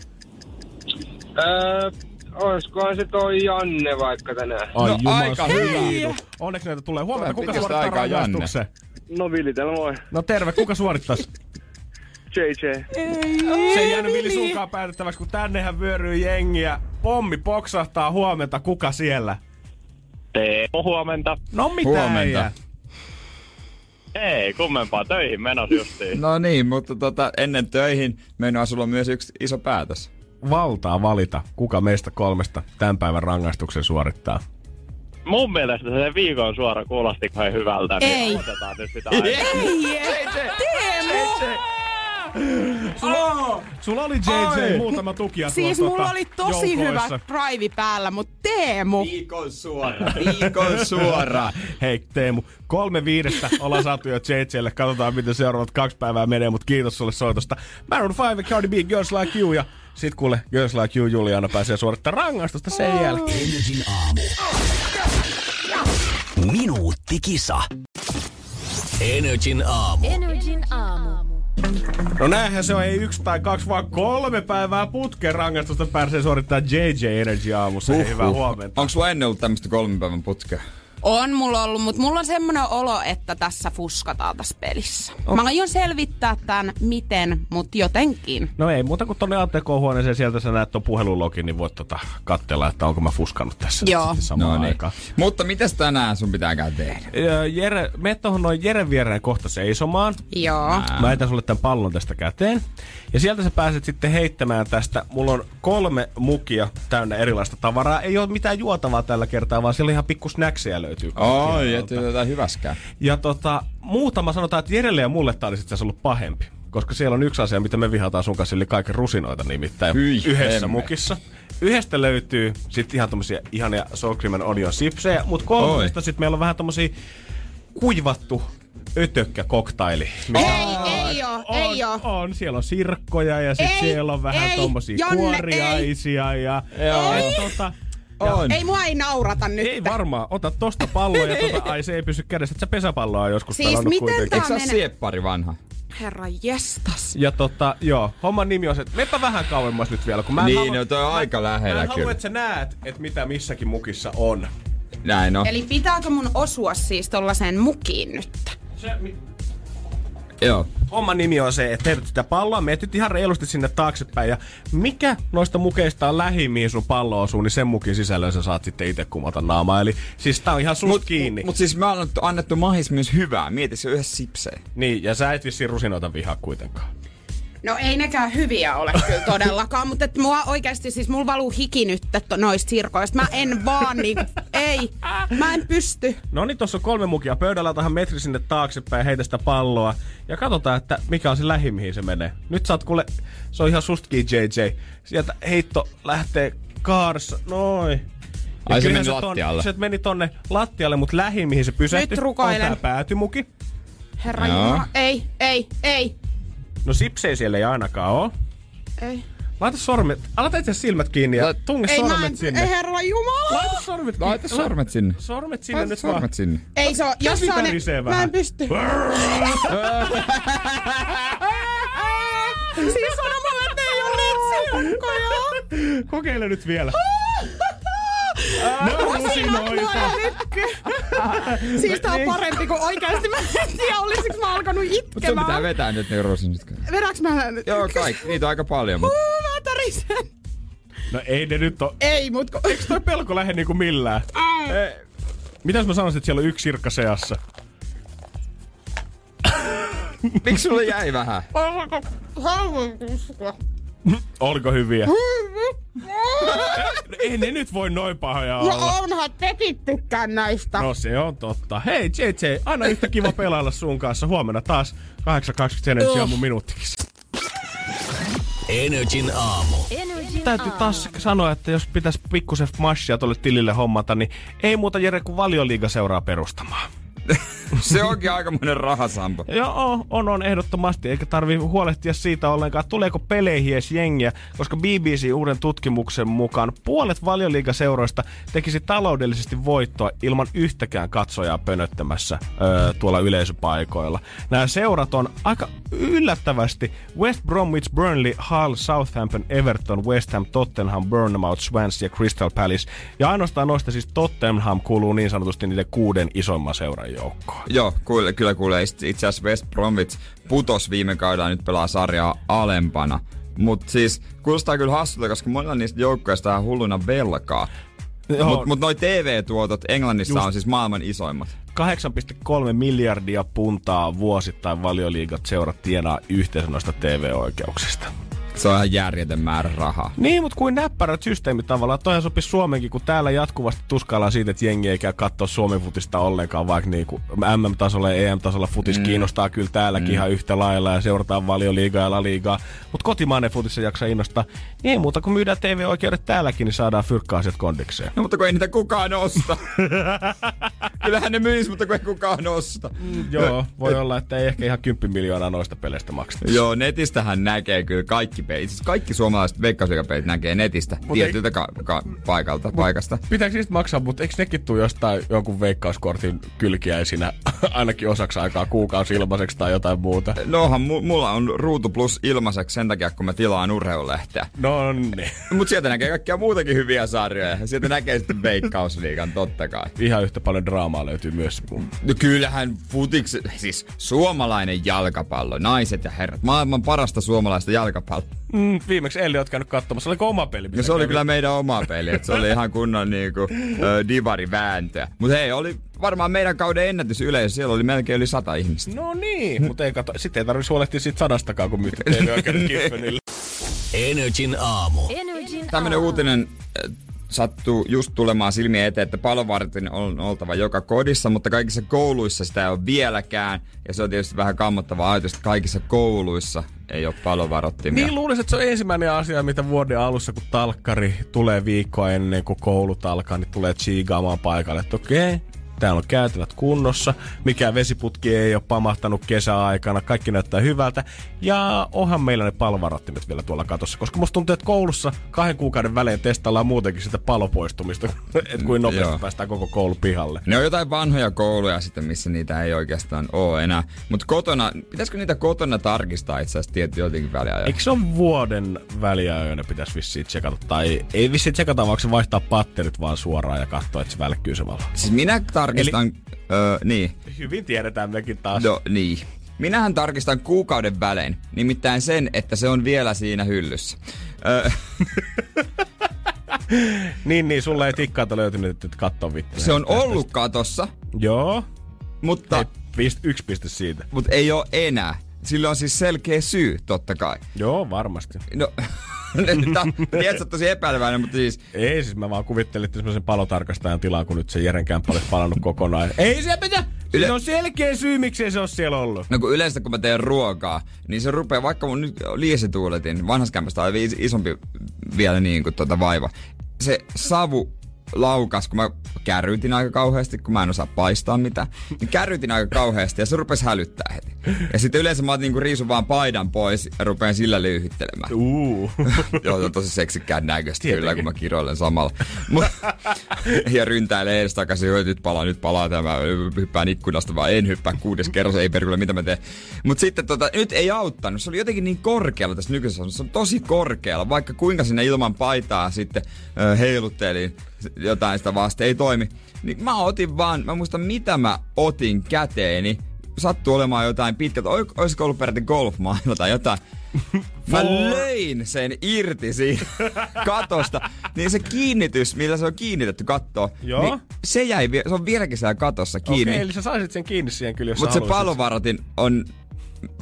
Olisikohan se toi Janne vaikka tänään? Ai no, aika hyvä. Onneksi näitä tulee. Huomenta, kuka suorittaa rangaistuksen? Janne. No Vili, täällä moi. No terve, kuka suorittais? JJ. Se ei jäänyt Vili sunkaan päätettäväksi, kun tännehän vyöryy jengiä. Pommi poksahtaa. Huomenta, kuka siellä? Teemo, huomenta. No mitä huomenta. Ei, kummempaa. Töihin menos justiin. No niin, mutta ennen töihin menoa sulla on myös yksi iso päätös. Valtaa valita, kuka meistä kolmesta tämän päivän rangaistuksen suorittaa. Mun mielestä se viikon suora kuulosti kai hyvältä, niin otetaan nyt sitä aikaa. Ei, Teemo! Sulla oli JJ muutama tukija siis tuossa mulla oli tosi joukoissa. Hyvä drive päällä, mut Teemu. Viikon suora. Hei Teemu, 3/5 ollaan saatu jo JJlle. Katsotaan miten seuraavat 2 päivää menee, mut kiitos sulle soitosta. Maroon 5 ja Cardi B, Girls Like You ja sit kuule Girls Like You Juliana pääsee suorittamaan rangaistusta sen jälkeen. NRJ:n aamu. Minuuttikisa. NRJ:n aamu. NRJ:n aamu. No näinhän se on, ei 1 tai 2, vaan 3 päivää putkeen rangaistusta pääsee suorittaa JJ NRJ aamussa. Hyvää huomenta. Onko sulla ennen ollut tämmöistä 3 päivän putkea? On mulla ollut, mutta mulla on semmoinen olo, että tässä fuskataan tässä pelissä. Okay. Mä aion selvittää tämän, miten, mutta jotenkin. No ei muuta kuin tuonne ATK-huoneeseen, sieltä sä näet tuon puhelulogin, niin voit katsella, että onko mä fuskannut tässä samaan aikaan. Mutta mitäs tänään sun pitääkään tehdä? Jere, mene tuohon noin Jeren viereen kohta seisomaan. Joo. Mä heitän sulle tämän pallon tästä käteen. Ja sieltä sä pääset sitten heittämään tästä. Mulla on 3 mukia täynnä erilaista tavaraa. Ei ole mitään juotavaa tällä kertaa, vaan siellä on ihan pikku snackseja löytyy. Oi, jättyy jotain hyväskään. Ja muutama sanotaan, että Jerelle ja mulle tää oli sitten ollut pahempi. Koska siellä on yksi asia, mitä me vihataan sun kanssa, eli kaiken rusinoita nimittäin. Hyi, yhdessä mukissa. Yhdestä löytyy sit ihan tommosia ihania sour cream and onion sipsejä, mut 3:sta sit meillä on vähän tommosia kuivattu ötökkäkoktaili. Ei oo. On, siellä on sirkkoja ja sit siellä on vähän tommosia kuoriaisia ja ei mua ei naurata nyt. Ei varmaan. Ota tosta palloa ja ai se ei pysy kädessä. Et sä pesäpalloa joskus siis pelannut kuitenkin. Eikö sä ole sieppari vanha? Herra jestas. Ja homman nimi on se, että meppä vähän kauemmas nyt vielä. Kun mä aika lähellä kyllä. Mä haluan, että sä näet, että mitä missäkin mukissa on. Näin on. Eli pitääkö mun osua siis tollaseen mukiin nyt? Joo. Homman nimi on se, että heitot sitä palloa, menet ihan reilusti sinne taaksepäin ja mikä noista mukeista on lähin, mihin sun pallo osuu, niin sen mukin sisällön sä saat sitten itse kumata naamaa. Eli siis tää on ihan susta kiinni. Mut siis me on annettu mahis myös hyvää, mieti se yhdessä sipseen. Niin, ja sä et vissiin rusinoita vihaa kuitenkaan. No ei nekään hyviä ole kyllä todellakaan, mutta et mua oikeesti siis mulla valuu hiki nyt noista sirkoista. Mä en vaan mä en pysty. No niin, tossa on 3 mukia pöydällä, tähän metri sinne taaksepäin, heitä sitä palloa ja katsotaan, että mikä on se lähin, mihin se menee. Nyt saat kuule, se on ihan sustkin JJ. Sieltä heitto lähtee kaarsa, noin. Ai se meni lattialle. Se meni tonne lattialle, mutta lähin, mihin se pysähtyi, on tää päätymuki. Herra Jumala, ei. No sipsejä siellä ei ainakaan oo. Ei. Laita sormet. Laita itse silmät kiinni ja tunge sormet sinne. Ei herra jumala. Laita sormet sinne. Sormet sinne laita nyt sormet vaan. Sinne. Ei se oo. Jos se on. Mä en pysty. Siis sanomalla, että ei oo litsi. Kokeile nyt vielä. No rusinoita. Siis tää on parempi kuin oikeasti. Mä en tiedä, olisiks mä alkanut itkemään. Mut sun pitää vetää nyt ne rusinat. Vedäks mä nyt? Joo, kaikki. Niitä on aika paljon. Mä tarisen. No ei ne nyt oo. Ei, mut eiks toi pelko lähde niinku millään? Mitäs mä sanoisin, että siellä on 1 sirkka seassa? Miks sulle jäi vähän? Oliko hyviä? No, ei ne nyt voi noin pahoja olla. No onhan tekin tykkään näistä. No se on totta. Hei JJ, aina yhtä kiva pelailla sun kanssa. Huomenna taas 8.20 NRJ:n aamu minuuttikissa. NRJ:n aamu. Täytyy taas sanoa, että jos pitäisi pikkusen mashia tuolle tilille hommata, niin ei muuta Jere kuin Valioliiga seuraa perustamaan. Se onkin aikamoinen rahasampo. Joo, on ehdottomasti. Eikä tarvii huolehtia siitä ollenkaan, tuleeko peleihin edes jengiä, koska BBC uuden tutkimuksen mukaan puolet valioliigaseuroista tekisi taloudellisesti voittoa ilman yhtäkään katsojaa pönöttämässä tuolla yleisöpaikoilla. Nämä seurat on aika yllättävästi West Bromwich, Burnley, Hull, Southampton, Everton, West Ham, Tottenham, Bournemouth, Swansea ja Crystal Palace. Ja ainoastaan noista siis Tottenham kuuluu niin sanotusti niiden 6 isomman seuran joukkoon. Joo, kyllä kuulee. Itse asiassa West Bromwich putos viime kaudella, nyt pelaa sarjaa alempana. Mutta siis kuulostaa kyllä hassulta, koska monilla niistä joukkoista on hulluna velkaa. Mutta noi TV-tuotot Englannissa on siis maailman isoimmat. 8,3 miljardia puntaa vuosittain valioliigat seurat tienaa yhteensä noista TV-oikeuksista. Se on ihan järjetön määrä rahaa. Niin, mutta kuin näppärät systeemit tavallaan. Toihan sopisi Suomenkin, kun täällä jatkuvasti tuskaillaan siitä, että jengi ei käy katsoa Suomen futista ollenkaan, vaikka niinku MM-tasolla ja EM-tasolla futis kiinnostaa kyllä täälläkin ihan yhtä lailla ja seurataan Valioliigaa ja Laliigaa. Mutta kotimainen futissa jaksaa innostaa. Niin ei muuta, kun myydään TV-oikeudet täälläkin, niin saadaan fyrkka-asiat kondikseen. No, mutta kun ei niitä kukaan osta. Kyllähän ne myis, mutta kun ei kukaan osta. Joo, voi olla, että ei ehkä ihan 10 miljoonaa noista peleistä makseta. Joo, netistähän näkee kyllä kaikki pelit. Siis kaikki suomalaiset veikkausliigapelit näkee netistä, tietyltä paikasta. Pitääkö niistä maksaa, mutta eikö nekin tule jostain jonkun veikkauskortin kylkiäisinä ainakin osaksi aikaa kuukausi ilmaiseksi tai jotain muuta? No onhan, mulla on Ruutu Plus ilmaiseksi sen takia, kun mä tilaan urheilulehteä. No niin. Mut sieltä näkee kaikkia muutakin hyviä sarjoja. Sieltä näkee sitten veikkausliigan, totta kai. Ihan yhtä paljon draamaa löytyy myös. No kyllähän futiksi, siis suomalainen jalkapallo, naiset ja herrat, maailman parasta suomalaista jalkapalloa. Viimeksi Elli oot käynyt katsomassa, oliko oma peli? No se oli kyllä meidän oma peli, että se oli ihan kunnon niinku divarivääntöä. Mut hei, oli varmaan meidän kauden ennätysyleisö, siellä oli melkein yli 100 ihmistä. No niin, mutta sitten ei tarvitse huolehtia siitä 100 kun myytti teille oikein kiffenille. NRJ:n aamu. Tämmönen uutinen sattuu just tulemaan silmiin eteen, että palovartin on oltava joka kodissa, mutta kaikissa kouluissa sitä ei ole vieläkään. Ja se on tietysti vähän kammottavaa ajatus, että kaikissa kouluissa ei ole palovarottimia. Niin luulisin, että se on ensimmäinen asia, mitä vuoden alussa, kun talkkari tulee viikkoa ennen kuin koulut alkaa, niin tulee tsiigaamaan paikalle, että okei. Täällä on käytävät kunnossa, mikään vesiputki ei ole pamahtanut kesäaikana, kaikki näyttää hyvältä. Ja onhan meillä ne palovarottimet vielä tuolla katossa, koska musta tuntuu, että koulussa 2 kuukauden välein testaillaan muutenkin sitä palopoistumista, että kuin nopeasti päästään koko koulu pihalle. Ne on jotain vanhoja kouluja sitten, missä niitä ei oikeastaan ole enää. Mutta kotona, pitäisikö niitä kotona tarkistaa itse asiassa jotenkin väliajoin? Eikö se on vuoden väliajoin, ne pitäisi vissiin tsekata? Tai ei vissiin tsekata, vaan se vaihtaa patterit vaan suoraan ja katsoa, että se välkkyy se valo. Siis minä tarkistan, niin. Hyvin tiedetään mekin taas. No niin. Minähän tarkistan kuukauden välein, nimittäin sen, että se on vielä siinä hyllyssä. Niin, sulla ei tikkaata löytynyt, että katto vittu. Se on ollut katossa. Joo. Mutta ei, yksi piste siitä. Mutta ei oo enää. Sillä on siis selkeä syy, totta kai. Joo, varmasti. No, tiedät, sä oot tosi epäileväinen, mutta siis... Ei, siis mä vaan kuvittelin semmoisen palotarkastajan tilaa, kun nyt se Jeren kämppä olisi palannut kokonaan. Ei se pitää! Se on selkeä syy, miksei se ole siellä ollut. No kun yleensä, kun mä teen ruokaa, niin se rupeaa, vaikka mun nyt liesituuletin, vanhassa kämpästä on isompi vielä niin kuin vaiva. Se savu laukas, kun mä kärrytin aika kauheasti, kun mä en osaa paistaa mitään, niin kärrytin aika kauheasti ja se rupesi hälyttää heti. Ja sitten yleensä mä oot niinku riisun vaan paidan pois ja rupeen sillä lyyhyttelemään. Joo, se on tosi seksikkään näköistä tietenkin. Kyllä, kun mä kiroilen samalla. Ja ryntäilen edes takaisin, nyt palaa tämä, hyppään ikkunasta, vaan en hyppää 6. kerros, ei perkele, mitä mä teen. Mut sitten nyt ei auttanut, se oli jotenkin niin korkealla tässä nykyisessä asunnossa, se on tosi korkealla, vaikka kuinka sinne ilman paitaa sitten heiluttelin jotain sitä vasta, ei toimi. Niin mä muistan mitä mä otin käteeni. Sattuu olemaan jotain pitkältä, olisiko ollut peräti golfmailla tai jotain. Mä löin sen irti siitä katosta. Niin se kiinnitys, millä se on kiinnitetty kattoon, niin se on vieläkin siellä katossa kiinni. Okei, eli sä saisit sen kiinni siihen kyllä, jos sä haluaisit. Mut se palovarotin on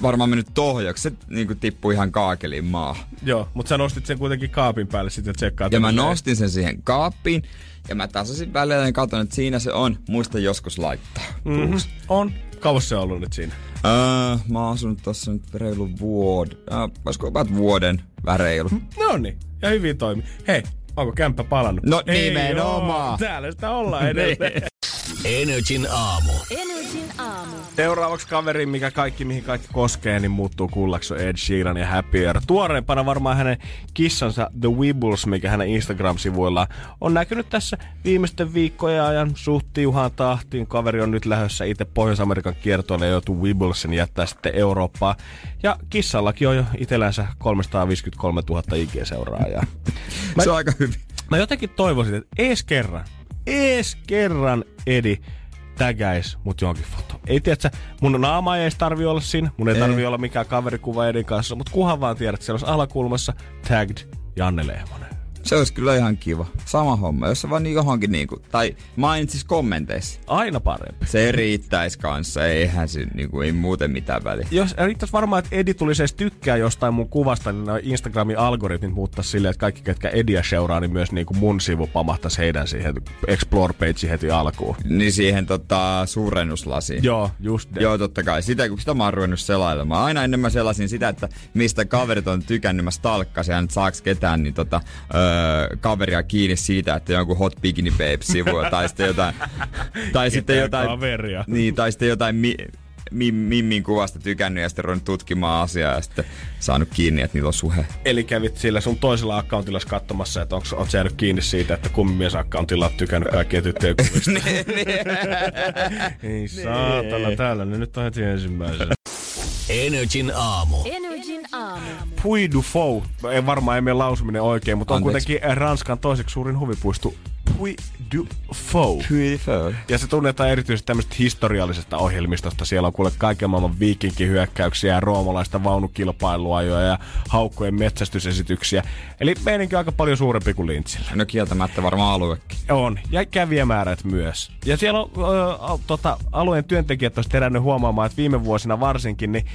varmaan mennyt tohjaksi, se niinku tippui ihan kaakeliin maahan. Joo, mutta sä nostit sen kuitenkin kaapin päälle sitten tsekkaa. Ja mä nostin sen siihen kaappiin. Ja mä tasasin välillä ja katson, että siinä se on. Muista joskus laittaa. On. Kauas se on ollut nyt siinä? Mä oon asunut tossa nyt reilun vuoden. Olisiko vuoden väreilu? No niin. Ja hyvin toimi. Hei, onko kämppä palannut? No nimenomaan. Joo, täällä sitä ollaan edelleen. NRJ:n aamu. Seuraavaksi kaveri, mihin kaikki koskee, niin muuttuu kullaksi, on Ed Sheeran ja Happy Hour. Tuoreempana varmaan hänen kissansa The Weebles, mikä hänen Instagram-sivuillaan on näkynyt tässä viimeisten viikkojen ajan suht tiuhaan tahtiin. Kaveri on nyt lähdössä itse Pohjois-Amerikan kiertoille ja joutuu Weeblesin jättää sitten Eurooppaa. Ja kissallakin on jo itsellänsä 353 000 IG-seuraajaa. Se on aika hyvin. Mä jotenkin toivoisin, että ees kerran Edi tägäis mut johonkin fotoon. Ei tiedätkö, mun naama ei edes tarvi olla siinä, mun ei tarvi olla mikään kaverikuva Edin kanssa, mut kuhan vaan tiedät, että siellä olisi alakulmassa tagged Janne Lehmonen. Se olisi kyllä ihan kiva. Sama homma, jos se vaan niin johonkin niinku, tai mainitsis kommenteissa. Aina parempi. Se riittäisi kanssa, eihän se niinku, ei muuten mitään väliä. Jos riittäisi varmaan, että Edi tulisi edes tykkää jostain mun kuvasta, niin nämä Instagramin algoritmit muuttaisi silleen, että kaikki, ketkä Ediä seuraa, niin myös niinku mun sivu pamahtaisi heidän siihen Explore-pageen heti alkuun. Niin siihen suurennuslasiin. Joo, just ne. Joo, totta kai. Sitä, kun sitä mä oon ruvennut selailemaan. Aina ennen mä selasin sitä, että mistä kaverit on tykännyt, mä stalkkasin ja nyt saaks ketään, niin kaveria kiinni siitä, että jonkun Hot Bikini Babe-sivuja tai sitten jotain... tai sitten jotain kaveria. Niin, tai sitten jotain... Mimmin kuvasta tykännyt ja sitten ruvennut tutkimaan asiaa ja sitten saanut kiinni, että niillä on suhe. Eli kävit sillä sun toisella accountilla katsomassa, että oot sä jäänyt kiinni siitä, että kummimies accountilla oot tykännyt kaikkia tyttöjä kuvista. Ei saatana, täällä ne nyt on heti ensimmäisenä. NRJ:n aamu. Puy du Fou. Ei varmaan ei mene lausuminen oikein, mutta on kuitenkin Ranskan toiseksi suurin huvipuisto. Puy du Fou. Ja se tunnetaan erityisesti tämmöisestä historiallisesta ohjelmistosta. Siellä on kuule kaiken maailman viikinkihyökkäyksiä, roomalaista vaunukilpailuajoja ja haukkojen metsästysesityksiä. Eli meininki on aika paljon suurempi kuin Lintsillä. No kieltämättä varmaan aluekin. On. Ja kävijämäärät myös. Ja siellä on alueen työntekijät on herännyt huomaamaan, että viime vuosina varsinkin niin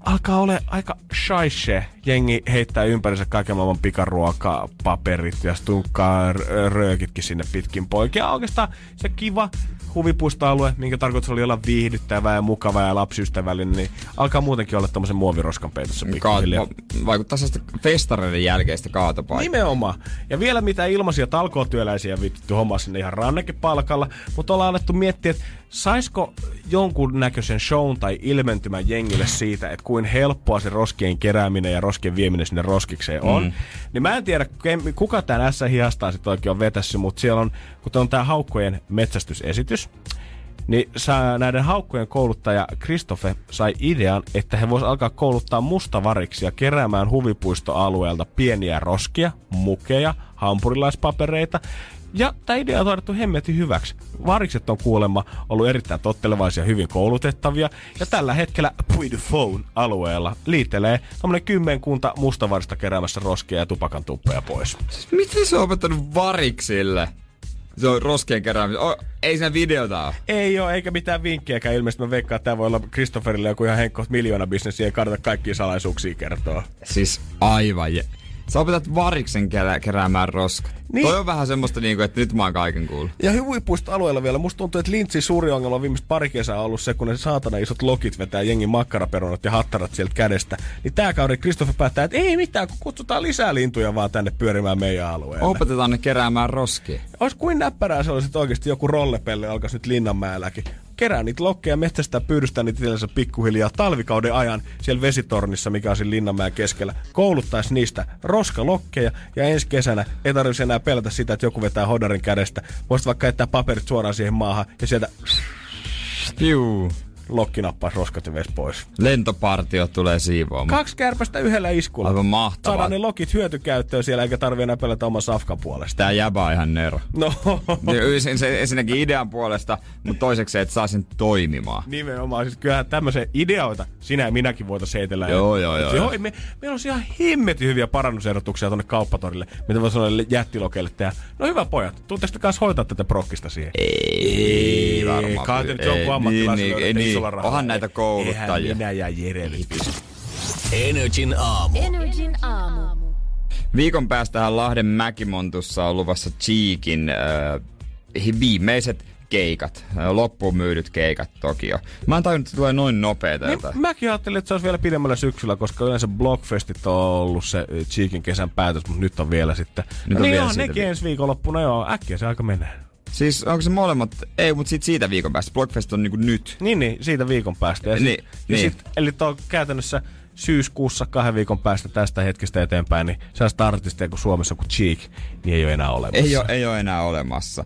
alkaa ole aika shaishe. Jengi heittää ympärinsä kaiken maailman pikaruokaa, paperit ja stunkkaa röökitkin sinne pitkin poikia. Oikeastaan se kiva huvipuistoalue, minkä tarkoitus oli olla viihdyttävää ja mukavaa ja lapsiystävällinen, niin alkaa muutenkin olla tommosen muoviroskan peitossa pikkuhiljaa. Vaikuttaa sellaista festareiden jälkeistä kaatopaikkaa. Nimenomaan. Ja vielä mitä ilmaisia talkootyöläisiä vittu hommaa sinne ihan rannekepalkalla, mutta ollaan alettu miettiä, että saisiko jonkun näköisen shown tai ilmentymän jengille siitä, että kuin helppoa se roskien kerääminen ja roskien vieminen sinne roskikseen on. Niin mä en tiedä, kuka tämän S-hihastaan sit oikein on vetässyt, mutta siellä on, kun on tää haukkojen metsästysesitys, niin näiden haukkojen kouluttaja Christophe sai idean, että he voisivat alkaa kouluttaa mustavariksia keräämään huvipuistoalueelta pieniä roskia, mukeja, hampurilaispapereita. Ja tämä idea on todettu hemmetin hyväksi. Varikset on kuulemma ollut erittäin tottelevaisia, hyvin koulutettavia. Ja tällä hetkellä Puy du Fou -alueella liitelee tommonen 10 mustavarista keräämässä roskia ja tupakan tumppeja pois. Siis miten se on opettanut variksille? Se on roskien keräämistä. Ei siinä videota ole. Ei oo, eikä mitään vinkkiäkään. Ilmeisesti mä veikkaan, että tää voi olla Christopherille joku ihan henkkoht miljoonabisnesi. Ei kannata kaikkia salaisuuksia kertoa. Siis aivan Sä opetat variksen keräämään roskat. Niin. Toi on vähän semmoista, niinku, että nyt mä oon kaiken kuullut. Ja huvipuistoalueella vielä. Musta tuntuu, että Lintsin suuri ongelma on viimeiset pari kesää ollut se, kun ne saatana isot lokit vetää jengin makkaraperunat ja hattarat sieltä kädestä. Niin tää kauden Kristoffer päättää, että ei mitään, kun kutsutaan lisää lintuja vaan tänne pyörimään meidän alueelle. Opetetaan ne keräämään roskia. Ois kuin näppärää se olisi, että oikeesti joku rollepelle alkaisi nyt Linnanmäelläkin. Kerää niitä lokkeja, metsästää, pyydystää niitä itsellensä pikkuhiljaa talvikauden ajan siellä vesitornissa, mikä on siinä Linnanmäen keskellä. Kouluttaisi niistä roskalokkeja ja ensi kesänä ei tarvitsisi enää pelätä sitä, että joku vetää hodarin kädestä. Voisit vaikka jättää paperit suoraan siihen maahan ja sieltä piu. Lokki nappaa roskat ja vesi pois. Lentopartio tulee siivoamaan. 2 kärpästä yhdellä iskulla. Aivan mahtavaa. Saadaan ne lokit hyötykäyttöön siellä, eikä tarvitse enää pelätä oman safkan puolesta. Tää jäbä on ihan nero. No. Ensinnäkin idean puolesta, mutta toiseksi, että saa sen toimimaan. Nimenomaan. Siis kyllähän tämmöisiä ideoita sinä ja minäkin voitaisiin heitellä. Joo. Meillä on ihan himmetin hyviä parannusehdotuksia tonne kauppatorille, mitä voi sanoa jättilokeille tehdä. No hyvä pojat, tuutteko te kanssa hoitaa tätä prokkista siihen? Ei varmaan. Kaate nyt jonkun ammattilaisen. Onhan näitä kouluttajia. Minä ja Jere NRJ:n aamu. Viikon päästähän Lahden Mäkimontussa on luvassa Cheekin viimeiset keikat. Loppuun myydyt keikat toki jo. Mä en tajunnut, että tulee noin nopeeta. Mäkin ajattelin, että se olisi vielä pidemmällä syksyllä, koska yleensä Blockfestit on ollut se Cheekin kesän päätös, mutta nyt on vielä sitten. Nyt on niin vielä on nekin ensi viikonloppuna, joo. Äkkiä se aika menee. Siis onko se molemmat? Ei, mutta siitä viikon päästä. Blockfest on niinku nyt. Niin, siitä viikon päästä. Eli tuo käytännössä syyskuussa 2 viikon päästä tästä hetkestä eteenpäin, niin sellaista artisteja kuin Suomessa kuin Cheek, niin ei ole enää olemassa. Ei ole enää olemassa.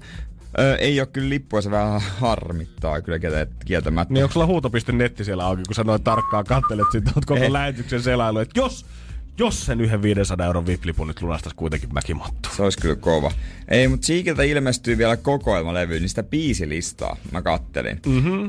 Ei ole kyllä lippua, se vähän harmittaa kyllä kieltämättä. Niin onko sulla huuto.netti siellä auki, kun sä noin tarkkaan katselet siitä koko lähetyksen selailu, että jos sen yhden 500 € VIP-lipun nyt lunastas kuitenkin Mäkimattu. Se olisi kyllä kova. Ei, mutta Cheekiltä ilmestyy vielä kokoelmalevy, niin sitä biisilistaa mä kattelin.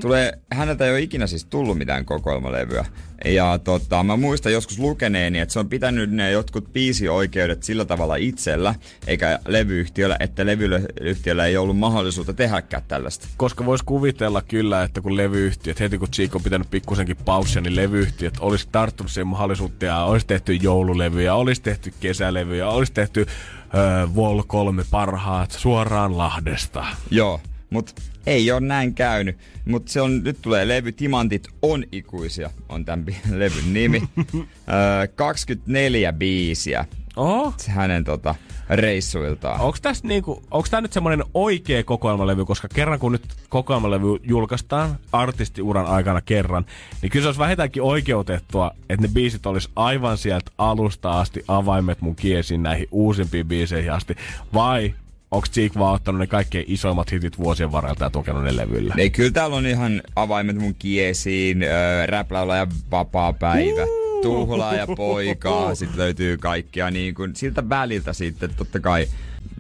Tulee, häneltä ei ole ikinä siis tullut mitään kokoelmalevyä. Ja mä muistan joskus lukeneeni, että se on pitänyt ne jotkut biisioikeudet sillä tavalla itsellä, eikä levyyhtiöllä, että levyyhtiöllä ei ollut mahdollisuutta tehdäkään tällaista. Koska vois kuvitella kyllä, että kun levyyhtiöt, heti kun Cheek on pitänyt pikkusenkin paussia, niin levyyhtiöt olisi tarttunut siihen mahdollisuuteen, olisi tehty joululevyjä, olisi tehty kesälevyjä, olisi tehty Vol 3 parhaat suoraan Lahdesta. Joo. Mut ei ole näin käynyt. Mut se on, nyt tulee levy Timantit on ikuisia, on tämän levyn nimi. 24 biisiä. Oho. Hänen reissuiltaan. Onko tässä niinku, tää nyt semmoinen oikea kokoelmalevy, koska kerran kun nyt kokoelmalevy julkaistaan artistiuran aikana kerran, niin kyllä se olisi vähintäänkin oikeutettua, että ne biisit olisi aivan sieltä alusta asti avaimet mun kiesiin näihin uusimpiin biiseihin asti. Vai onko Cheek vaan ottanut ne kaikkein isoimmat hitit vuosien varrelta ja tukenut ne levyllä? Ei, kyllä täällä on ihan avaimet mun kiesiin, Räpläulä ja Vapaapäivä, Tuhlaa ja Poikaa, sit löytyy kaikkia niin kun, siltä väliltä sitten totta kai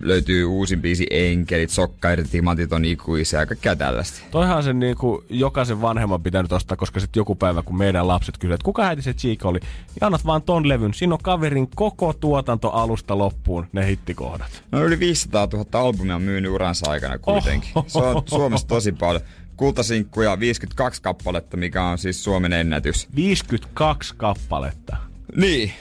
löytyy uusin biisi Enkelit, Sokkairit, Timantit on ikuisia ja kaikkea tällaista. Toihan sen niinku jokaisen vanhemman pitänyt ostaa, koska sitten joku päivä kun meidän lapset kysyvät, että kuka äiti se Cheek oli, niin annat vaan ton levyn. Siinä on kaverin koko tuotanto alusta loppuun ne hittikohdat. No yli 500 000 albumia on myynyt uransa aikana kuitenkin. Se on Suomessa tosi paljon. Kultasinkkuja 52 kappaletta, mikä on siis Suomen ennätys. 52 kappaletta? Niin.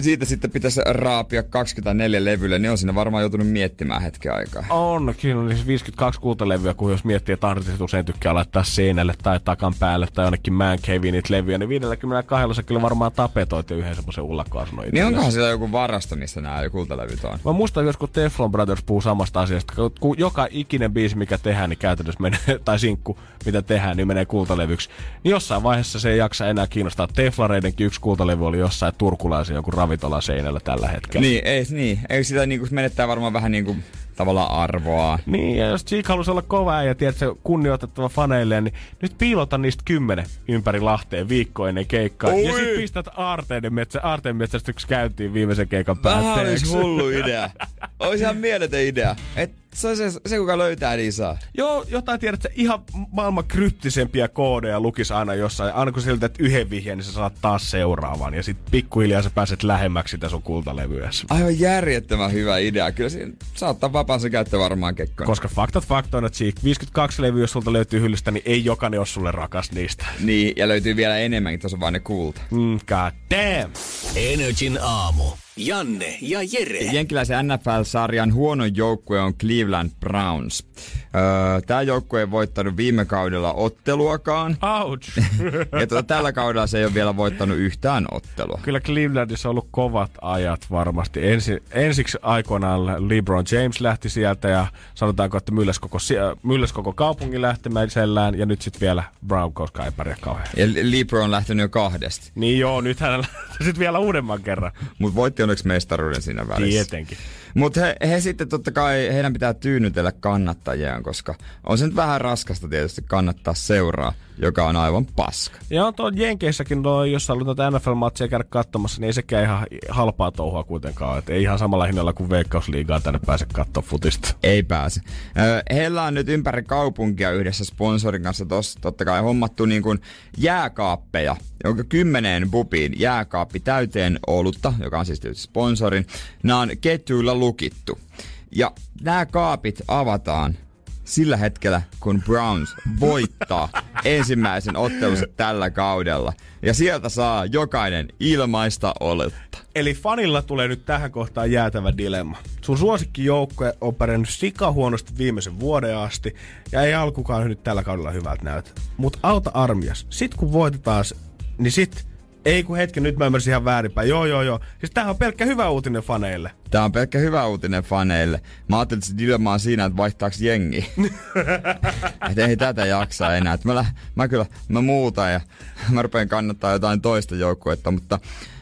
Siitä sitten pitäisi raapia 24 levylle, niin on siinä varmaan joutunut miettimään hetken aikaa. On, siinä on siis 52 kultalevyä, kun jos miettii, että artistit usein tykkää laittaa seinälle tai takan päälle tai jonnekin man cavein niitä levyjä, niin 52 se kyllä varmaan tapetoit ja yhden semmoisen ullakkoasunnon itselleen. Niin onkohan siellä joku varasto, missä nämä kultalevyt on? Mä muistan myös, kun Teflon Brothers puhuu samasta asiasta, kun joka ikinen biisi, mikä tehdään, niin käytännössä menee, tai sinkku, mitä tehdään, niin menee kultalevyksi. Niin jossain vaiheessa se ei jaksa enää kiinnostaa. Teflareidenkin yksi kultalevy oli jossain turkulaisen joku ravintola seinällä tällä hetkellä. Niin. Eikö sitä niinku menettää varmaan vähän niinku tavallaan arvoa? Niin, ja jos Cheek halusi olla kova ja tiedät, se kunnioitettava faneilleen, niin nyt piilota niistä 10 ympäri Lahteen viikko ennen keikkaa. Oi! Ja sit pistät aarteenmetsästyksi käyntiin viimeisen keikan päätteeksi. Vähän olisi hullu idea. Olisi ihan mieletön idea. Et se on se kuka löytää, niin saa. Joo, jotain tiedät, että ihan maailman kryptisempiä koodeja lukisi aina jossain. Aina kun siltä, että yhden vihjeen, niin sä saat taas seuraavan. Ja sit pikkuhiljaa sä pääset lähemmäksi sitä sun kultalevyäsi. Aivan järjettömän hyvä idea. Kyllä siinä saattaa vapaansa käyttää varmaan Kekkonen. Koska faktat faktoina, Cheek, 52 levyä, jos sulta löytyy hyllystä, niin ei jokainen ole sulle rakas niistä. Niin, ja löytyy vielä enemmänkin, tuossa on vaan ne kulta. God damn! NRJ:n aamu. Janne ja Jere. Jenkiläisen NFL-sarjan huono joukkue on Cleveland Browns. Tämä joukkue ei voittanut viime kaudella otteluakaan. Ouch! Ja tällä kaudella se ei ole vielä voittanut yhtään ottelua. Kyllä Clevelandissa on ollut kovat ajat varmasti. Ensiksi aikoinaan LeBron James lähti sieltä ja sanotaanko, että mylläs koko kaupungin lähtemäisellään ja nyt sitten vielä Brown koska ei pärjää kauhean. Ja LeBron on lähtenyt jo kahdesti. Niin joo, nyt hän sitten vielä uudemman kerran. Mut voitti onneksi mestaruuden siinä välissä. Tietenkin. Mutta he sitten totta kai, heidän pitää tyynnytellä kannattajiaan, koska on se nyt vähän raskasta tietysti kannattaa seuraa, joka on aivan paska. Ja tuon Jenkeissäkin, jos sä haluat näitä NFL-matseja käydä katsomassa, niin ei sekään ihan halpaa touhua kuitenkaan. Et ei ihan samalla hinnalla kuin Veikkausliigaa tänne pääse katsoa futista. Ei pääse. Heillä on nyt ympäri kaupunkia yhdessä sponsorin kanssa totta kai hommattu niin kuin jääkaappeja, jonka 10 bubiin jääkaappi täyteen olutta, joka on siis tietysti sponsorin. Nämä on ketjuilla lukittu. Ja nämä kaapit avataan sillä hetkellä, kun Browns voittaa ensimmäisen ottelunsa tällä kaudella. Ja sieltä saa jokainen ilmaista olutta. Eli fanilla tulee nyt tähän kohtaan jäätävä dilemma. Sun suosikkijoukkue on pärjännyt sikahuonosti viimeisen vuoden asti, ja ei alkukaan nyt tällä kaudella hyvältä näytä. Mutta auta armias. Sit kun voitetaan, niin sit... Ei kun hetken, nyt mä ymmärsin ihan väärinpäin. Joo. Siis tämähän on pelkkä hyvä uutinen faneille. Tää on pelkkä hyvä uutinen faneille. Mä ajattelin, että se dilemma on siinä, että vaihtaaks jengiä. Että ei tätä jaksa enää. Mä muutan ja mä rupeen kannattaa jotain toista joukkuetta, mutta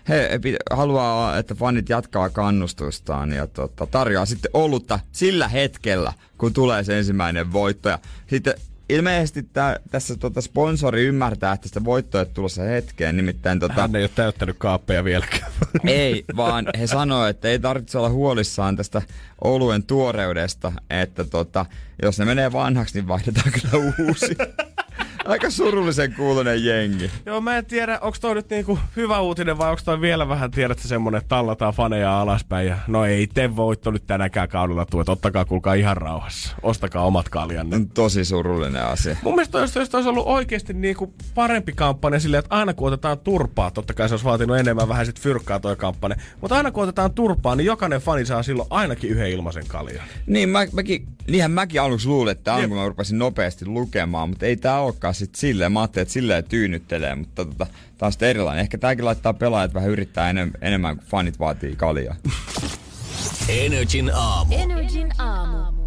he haluaa, että fanit jatkaa kannustustaan ja tarjoaa sitten olutta sillä hetkellä, kun tulee se ensimmäinen voitto. Ja sitten... Ilmeisesti tässä sponsori ymmärtää, että sitä voittoa ei tulossa hetkeen, nimittäin... Hän ei ole täyttänyt kaappeja vieläkään. Ei, vaan he sanoo, että ei tarvitse olla huolissaan tästä oluen tuoreudesta, että jos ne menee vanhaksi, niin vaihdetaan kyllä uusi. Aika surullisen kuulonen jengi. Joo, mä en tiedä, onko toi nyt niinku hyvä uutinen vai onko toi vielä vähän, tiedätkö, semmonen, että tallataan faneja alaspäin ja no ei te voitto nyt tänäkään kaudella tuu, että ottakaa kuulkaa ihan rauhassa. Ostakaa omat kaljanne. On tosi surullinen asia. Mun mielestä jos olisi ollut oikeesti niinku parempi kampanja silleen, että aina kun otetaan turpaa, totta kai se olisi vaatinut enemmän vähän sit fyrkkaa toi kampanja, mutta aina kun otetaan turpaa, niin jokainen fani saa silloin ainakin yhden ilmaisen kaljan. Niin, mäkin aluksi luulin, että on, kun mä rupesin nopeasti lukemaan, mutta ei tää olekaan sit silleen. Mä ajattelin, että silleen tyynyttelee, mutta tää on sitten erilainen. Ehkä tääkin laittaa pelaajat vähän yrittää enemmän, kun fanit vaatii kaljaa. NRJ:n aamu. NRJ:n aamu.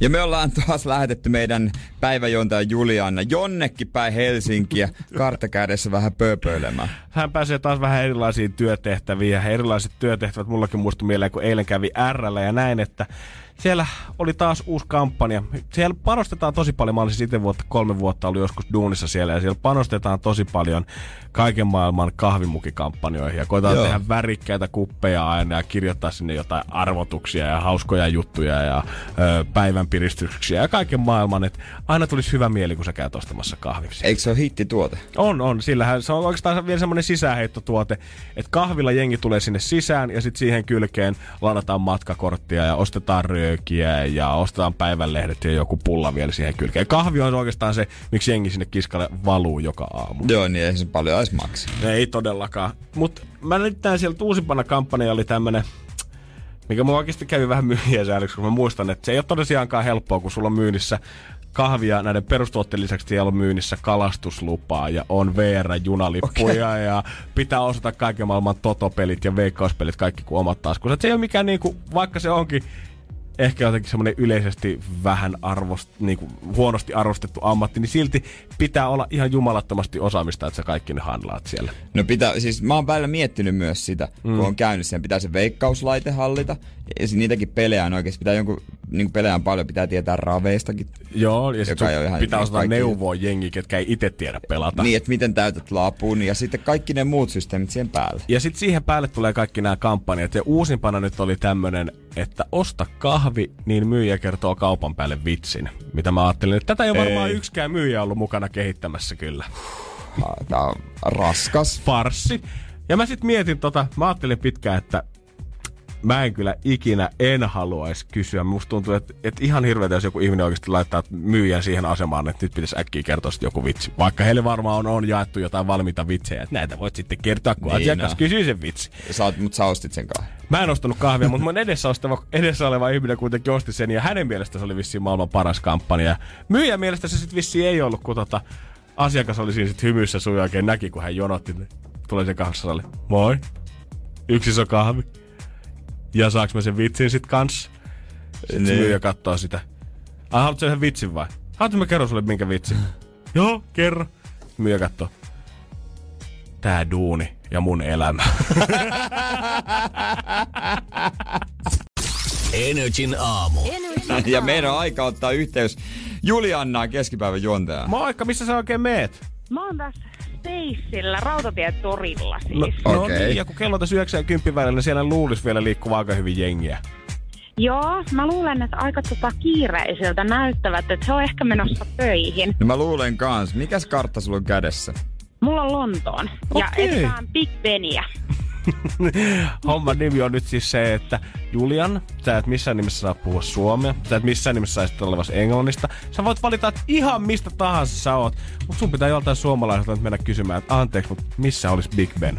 Ja me ollaan taas lähetetty meidän päiväjuontajan Juliana jonnekin päin Helsinkiä karttakädessä vähän pööpöilemään. Hän pääsee taas vähän erilaisiin työtehtäviin ja erilaiset työtehtävät mullakin muistui mieleen, kun eilen kävi R:llä ja näin, että siellä oli taas uusi kampanja. Siellä panostetaan tosi paljon. Mä olin siis itse 3 vuotta ollut joskus duunissa siellä. Ja siellä panostetaan tosi paljon kaiken maailman kahvimukikampanjoihin. Ja koetaan tehdä värikkäitä kuppeja aina ja kirjoittaa sinne jotain arvotuksia ja hauskoja juttuja ja päivänpiristyksiä ja kaiken maailman. Et aina tulisi hyvä mieli, kun sä käyt ostamassa kahviksi. Eikö se ole hittituote? On. Sillähän se on oikeastaan vielä semmoinen sisäänheittotuote, että kahvilla jengi tulee sinne sisään ja sitten siihen kylkeen ladataan matkakorttia ja ostetaan ja ostetaan päivänlehdet ja joku pulla vielä siihen kylkeen. Kahvi on oikeastaan se, miksi jengi sinne kiskalle valuu joka aamu. Joo, niin ei se paljon edes maksa. Ei todellakaan. Mut mä nyt tän siellä uusimpana kampanja oli tämmönen, mikä mä oikeasti kävi vähän myyjien sääliksi, kun mä muistan, että se ei ole tosiaankaan helppoa, kun sulla on myynnissä kahvia näiden perustuotteen lisäksi siellä on myynnissä kalastuslupaa ja on VR-junalippuja ja pitää osata kaiken maailman totopelit ja veikkauspelit kaikki kuin omat taskussa. Et se ei ole mikään niinku, vaikka se onkin ehkä jotenkin semmoinen yleisesti vähän huonosti arvostettu ammatti, niin silti pitää olla ihan jumalattomasti osaamista, että sä kaikki ne handlaat siellä. No pitää, siis mä oon välillä miettinyt myös sitä, kun on käynyt siellä. Pitää se veikkauslaite hallita, ja niitäkin pelejä on oikeasti. Pitää jonkun, niin pelejä paljon, pitää tietää raveistakin. Joo, ja sitten pitää osata neuvoa jengiä, ketkä ei itse tiedä pelata. Niin, että miten täytät lapun, ja sitten kaikki ne muut systeemit siihen päälle. Ja sitten siihen päälle tulee kaikki nämä kampanjat, ja uusimpana nyt oli tämmönen, että osta kahvi, niin myyjä kertoo kaupan päälle vitsin. Mitä mä ajattelin, että tätä ei ole varmaan yksikään myyjä ollut mukana kehittämässä kyllä. Tää on raskas farssi. Ja mä sit mietin mä ajattelin pitkään, että mä en kyllä ikinä haluaisi kysyä. Musta tuntuu, että ihan hirveetä, jos joku ihminen oikeasti laittaa myyjän siihen asemaan, että nyt pitäisi äkkiä kertoa joku vitsi. Vaikka heille varmaan on jaettu jotain valmiita vitsejä, että näitä voit sitten kertoa, kun asiakas kysyy sen vitsi. Mutta sä ostit sen kahvia. Mä en ostanut kahvia, mutta mun edessä oleva ihminen kuitenkin osti sen, ja hänen mielestä se oli vissiin maailman paras kampanja. Myyjän mielestä se sitten vissiin ei ollut, kun asiakas oli siinä sitten hymyissä suja oikein näki, kun hän jonotti. Tulee sen kahvassalle. Moi. Yksi iso kahvi. Ja saaks mä sen vitsin sit kans? Sit myyjä kattoo sitä. Haluatko sen vitsin vai? Haluatko mä kerron sulle minkä vitsin? Joo, kerro. Myyjä kattoo. Tää duuni ja mun elämä. NRJ:n aamu. Ja meidän on aika ottaa yhteys Juliannaan, keskipäivän juontajaan. Moikka, missä sä oikein meet? Mä oon tässä Speissillä, Rautatietorilla siis. No, niin, ja kun kello tässä 9:10 välillä, siellä luulisi vielä liikkuvaa aika hyvin jengiä. Joo, mä luulen, että aika kiireiseltä näyttävät, että se on ehkä menossa töihin. No mä luulen kans. Mikäs kartta sulla on kädessä? Mulla on Lontoon. Okay. Ja etsään Big Beniä. Homman nimi on nyt siis se, että Julian, sä et missään nimessä saa puhua suomea, sä et missään nimessä saisit olevas englannista. Sä voit valita, että ihan mistä tahansa sä oot, mut sun pitää joltain suomalaiselta nyt mennä kysymään, että anteeksi, mut missä olis Big Ben?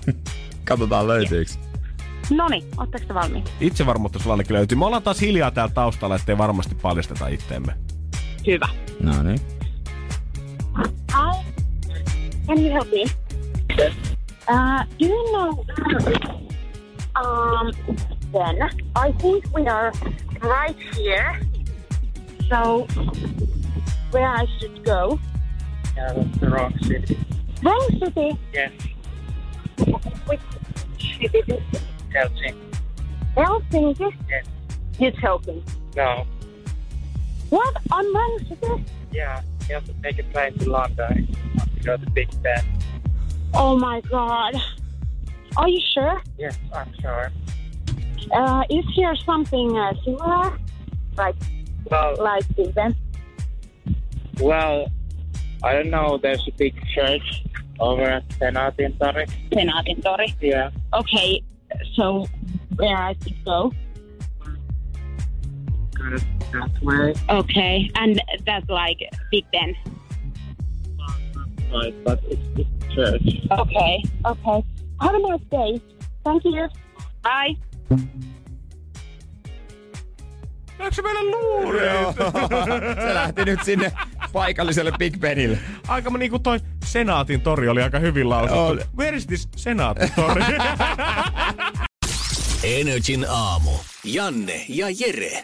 Katsotaan löytyyks. Noniin, ootteko te valmiit? Itsevarmuutta sulla ainakin löytyy. Me ollaan taas hiljaa täällä taustalla, ettei varmasti paljasteta itteemme. Hyvä. Noniin. Can you help me? Do you know, Ben, I think we are right here, so where I should go? Yeah, that's the wrong city. Wrong city? Yes. Which city is it? Helsinki. Helsinki? Yes. You're joking. No. What? On wrong city? Yeah, you have to take a plane to London. You have to go to Big Ben. Oh my God! Are you sure? Yes, I'm sure. Is here something similar, like Big Ben? Well, I don't know, there's a big church over at Senaatin tori. Senaatin tori? Yeah. Okay, so where I should go? Go that way. Okay, and that's like Big Ben. Right, but it's the church. Okay, okay. Have a nice day. Thank you. Bye. Onko se meillä luureita? Se lähti nyt sinne paikalliselle Big Benille. Aika niinku toi Senaatin tori oli aika hyvin lausuttu. Where is this Senaatin tori? NRJ:n aamu. Janne ja Jere.